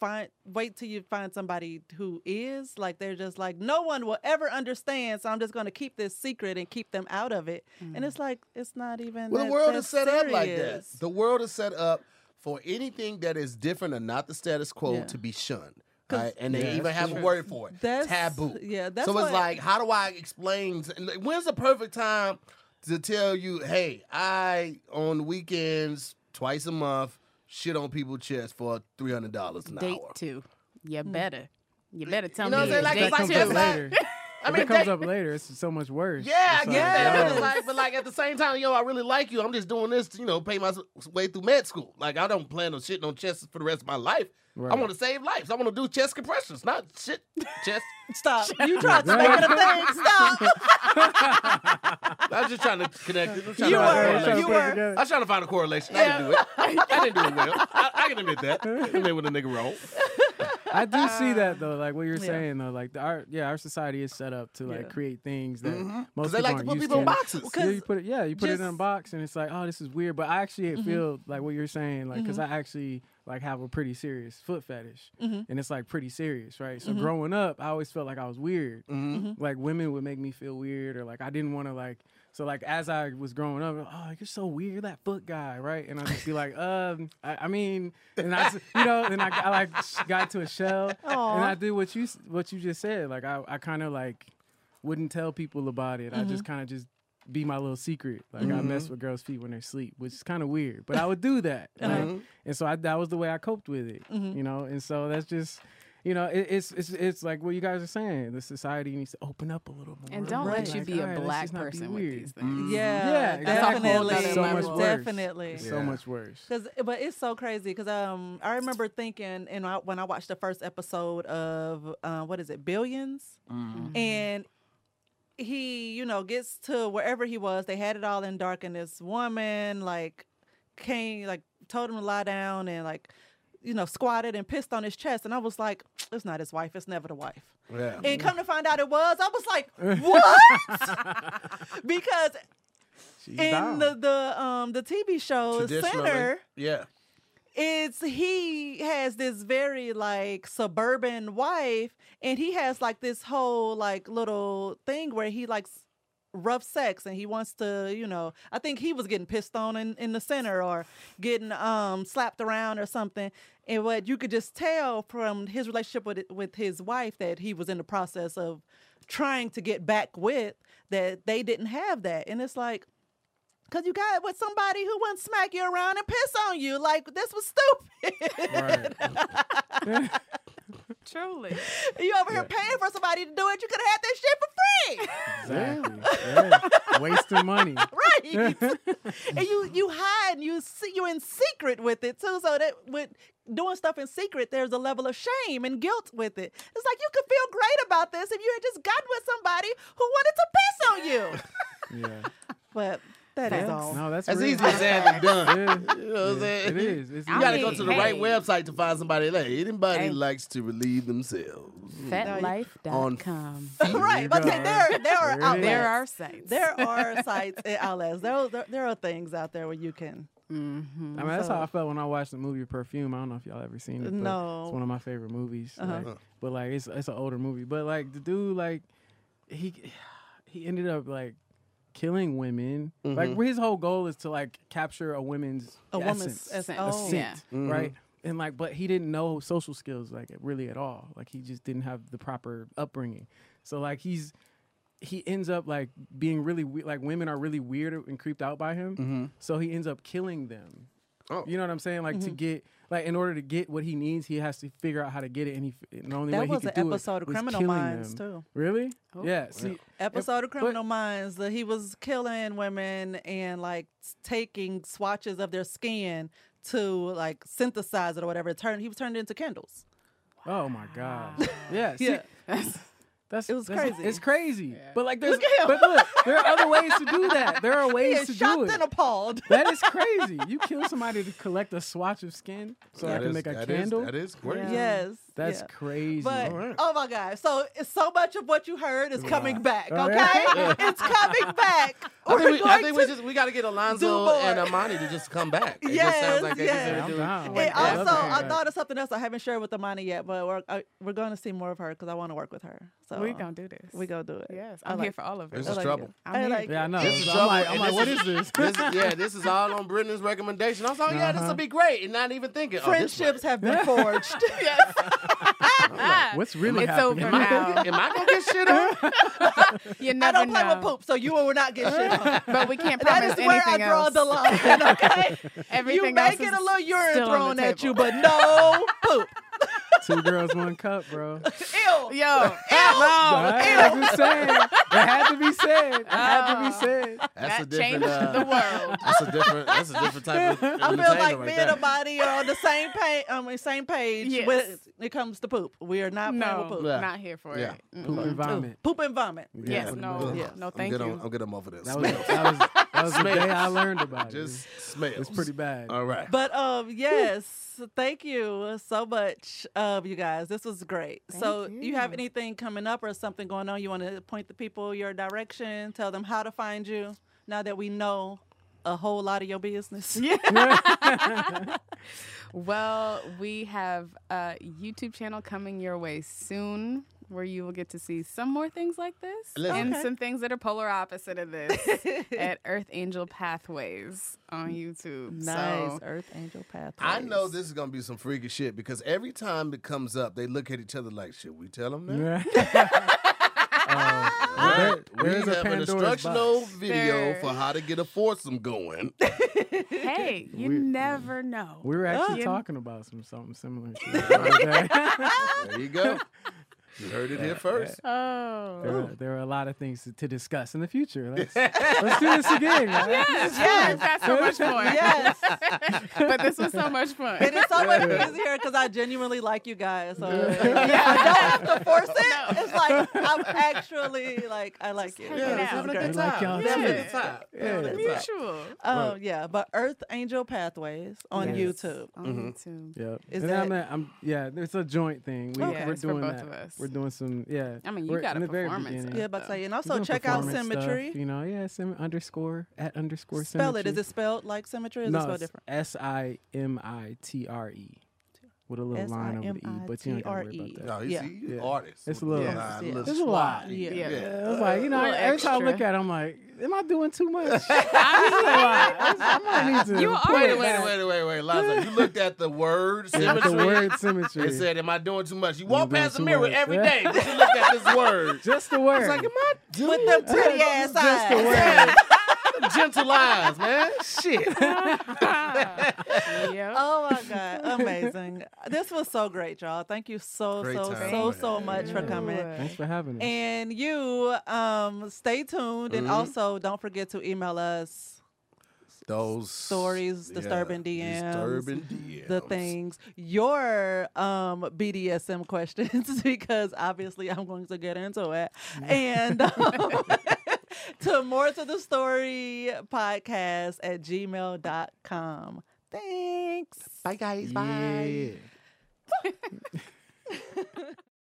find, wait till you find somebody who is. Like, they're just like, no one will ever understand, so I'm just going to keep this secret and keep them out of it. Mm. And it's like, it's not even well, that, the world is set serious. Up like that. The world is set up for anything that is different or not the status quo yeah. to be shunned. Right? And they yeah, even have true. a word for it. That's, taboo. Yeah, that's so it's what, like, how do I explain? When's the perfect time to tell you, hey, I, on the weekends, twice a month, shit on people's chests for three hundred dollars an date hour. Date two. You better. You better tell me. You know me what I'm saying? Like, that comes up later. I mean, if it comes up later, it's so much worse. Yeah, I get that. Like, but like at the same time, yo, I really like you. I'm just doing this to, you know, pay my way through med school. Like, I don't plan on shitting on chests for the rest of my life. Right. I want to save lives. I want to do chest compressions, not shit chest. Stop. You tried to make it a thing. Stop. I was just trying to connect it. You were. You were. I was trying to find a correlation. Yeah. I didn't do it. I didn't do it well. I, I can admit that. I admit when a nigga rolled. I do see that, though, like what you're yeah. saying, though. Like, the, our yeah, our society is set up to, like, yeah. create things that mm-hmm. most people they like aren't to put people in boxes. Yeah, you put it, yeah, you put just... it in a box, and it's like, oh, this is weird. But I actually mm-hmm. feel like what you're saying, like, because mm-hmm. I actually, like, have a pretty serious foot fetish, mm-hmm. and it's, like, pretty serious, right? So mm-hmm. growing up, I always felt like I was weird. Mm-hmm. Like, women would make me feel weird, or, like, I didn't want to, like... So, like, as I was growing up, oh, you're so weird, that foot guy, right? And I'd just be like, um, I, I mean, and I, you know, and I, I like, got to a shell. Aww. And I did what you what you just said. Like, I, I kind of, like, wouldn't tell people about it. Mm-hmm. I just kind of just be my little secret. Like, mm-hmm. I mess with girls' feet when they sleep, which is kind of weird. But I would do that. Like, mm-hmm. And so I, that was the way I coped with it, mm-hmm. you know? And so that's just... You know, it, it's it's it's like what you guys are saying. The society needs to open up a little more. And don't right. let you like, be a right, black person with these things. Mm-hmm. Yeah, yeah, definitely. It's so much worse. Definitely. It's yeah. so much worse. Cause, but it's so crazy because um, I remember thinking and I, when I watched the first episode of, uh, what is it, Billions? Mm-hmm. And he, you know, gets to wherever he was. They had it all in dark and this woman, like, came, like, told him to lie down and, like, you know, squatted and pissed on his chest. And I was like, it's not his wife. It's never the wife. Yeah. And come to find out it was, I was like, what? Because she's in down. the the um the T V show Center, yeah, it's he has this very like suburban wife, and he has like this whole like little thing where he likes rough sex and he wants to, you know, I think he was getting pissed on in, in the center or getting um slapped around or something. And what you could just tell from his relationship with with his wife that he was in the process of trying to get back with, that they didn't have that. And it's like, because you got with somebody who wouldn't smack you around and piss on you. Like, this was stupid. Right. Truly. You over yeah. here paying for somebody to do it. You could have had that shit for free. Exactly. Yeah. Wasting money. Right. And you you hide and you see, you're in secret with it too. So that with doing stuff in secret, there's a level of shame and guilt with it. It's like you could feel great about this if you had just gotten with somebody who wanted to piss on you. Yeah. But... That yeah. is all. No, that's that's easy said than done. Yeah. You know what I'm yeah. saying? It is. It's you got to go to the hey. right website to find somebody. Like, anybody hey. likes to relieve themselves. FetLife dot com. Right. But okay, there, there are there outlets. There are sites. There are sites and outlets. There, there, there are things out there where you can. Mm-hmm. I mean, that's so, how I felt when I watched the movie Perfume. I don't know if y'all ever seen it. But no. It's one of my favorite movies. Uh-huh. Like, but, like, it's, it's an older movie. But, like, the dude, like, he he ended up, like, killing women. Mm-hmm. Like, his whole goal is to, like, capture a woman's a essence, woman's essence. Oh. Ascent, yeah. Mm-hmm. Right? And, like, but he didn't know social skills, like, really at all. Like, he just didn't have the proper upbringing. So, like, he's he ends up, like, being really we- like women are really weird and creeped out by him. Mm-hmm. So he ends up killing them. Oh. You know what I'm saying? Like, mm-hmm. to get, like, in order to get what he needs, he has to figure out how to get it, and he and the only that way he could do it. That was an episode of Criminal Minds them. too. Really? Oh. Yeah. See, episode it, of Criminal but, Minds. That he was killing women and like taking swatches of their skin to like synthesize it or whatever. It turned he was turned into candles. Wow. Oh my God! Yeah. See, yeah. That's it was that's, crazy. It's crazy, yeah. But like there's look at him. But look, there are other ways to do that. There are ways he is to do it. Shocked and appalled. That is crazy. You kill somebody to collect a swatch of skin so that I can is, make a that candle. Is, that is crazy. Yeah. Yes, that's yeah. crazy. But right. oh my god, so so much of what you heard is coming right. back. Okay, right. it's coming back. I think, we, I think we just we got to get Alonzo and Imani to just come back. It yes, just sounds like yes. Doing, and like also, I thought of something else I haven't shared with Imani yet, but we're I, we're going to see more of her because I want to work with her. So. We're going to do this. We're going to do it. Yes. I'm like, here for all of it. This is like trouble. I'm like, yeah, I know. This is I'm trouble. Like, I'm like, what is this? this is, yeah, this is all on Brennan's recommendation. I was like, yeah, uh-huh. this will be great. And not even thinking. Friendships oh, have been forged. Yes. Like, what's really it's happening? Over now. Am I going to get shit on? You never I don't play know. With poop, so you will not get shit on. But we can't promise anything else. That is where I draw the line, okay? Everything you may get a little urine thrown at you, but no poop. Two girls, one cup, bro. Ew. Yo. Ew. No, I'm just saying. It had to be said. It had to be said. That's that a different, changed uh, the world. That's a different That's a different type of I feel like me and Imani are on the same, pa on the same page yes. when it comes to poop. We are not no, playing with poop. No, yeah. not here for yeah. it. Mm-hmm. Poop and vomit. Poop and vomit. Yes, yes. no. Yes. No, thank I'm you. On, I'm good I'm over this. That was, that was, that was the day I learned about it. Just smells. It's pretty bad. All right. But, um, yes. So thank you so much, uh, you guys. This was great. Thank so you. You have anything coming up or something going on? You want to point the people your direction, tell them how to find you now that we know a whole lot of your business? Yeah. Well, we have a YouTube channel coming your way soon where you will get to see some more things like this Listen. and okay. some things that are polar opposite of this at Earth Angel Pathways on YouTube. Nice. So, Earth Angel Pathways. I know this is going to be some freaky shit because every time it comes up, they look at each other like, should we tell them that? Yeah. Uh, well, there, we have an instructional box. video there. for how to get a foursome going. Hey, you we, never know. We were actually oh. talking about some something similar. To that. There you go. You heard it yeah, here first. Yeah. Oh, there are, there are a lot of things to, to discuss in the future. Let's, let's do this again. Right? Yes, yes, that's so much fun. Yes, but this was so much fun. And it's so much easier because I genuinely like you guys. So yeah, I don't have to force it. No. It's like I'm actually like I like it. Yeah, yeah. Having a good time. Like yeah. Yeah. Yeah. Mutual. Oh right. yeah, but Earth Angel Pathways on yes. YouTube. On mm-hmm. YouTube. Yep. Is and that? I'm, I'm, yeah, it's a joint thing. We, okay. We're doing for both that. Of us. We're doing some, yeah. I mean, you got a performance. Yeah, but so, and also check out Symmetry. Stuff, you know, yeah, sim underscore at underscore Symmetry. Spell it. Is it spelled like Symmetry? Or is no, it spelled different? S I M I T R E with a little line over the E, but you don't gotta worry about that. No, he's an artist. It's a little, it's a lot. Yeah, I was like, you know, every time I look at it, I'm like, am I doing too much? I might need to. You wait, wait, wait, wait, wait, Liza. You looked at the word Symmetry. The word Symmetry. It said, am I doing too much? You walk past the mirror every day, but you looked at this word. Just the word. It's like, am I doing them pretty ass eyes? Just the word. Gentle eyes, man. Shit. Yep. Oh my god, amazing! This was so great, y'all. Thank you so great so time. so so much yeah. for coming. Thanks for having us. And you, um, stay tuned, mm-hmm. and also don't forget to email us those stories, yeah, disturbing D Ms, disturbing D Ms, the things, your um, B D S M questions, because obviously I'm going to get into it, mm-hmm. and. Um, to more to the story podcast at gmail dot com. Thanks. Bye, guys. Yeah. Bye.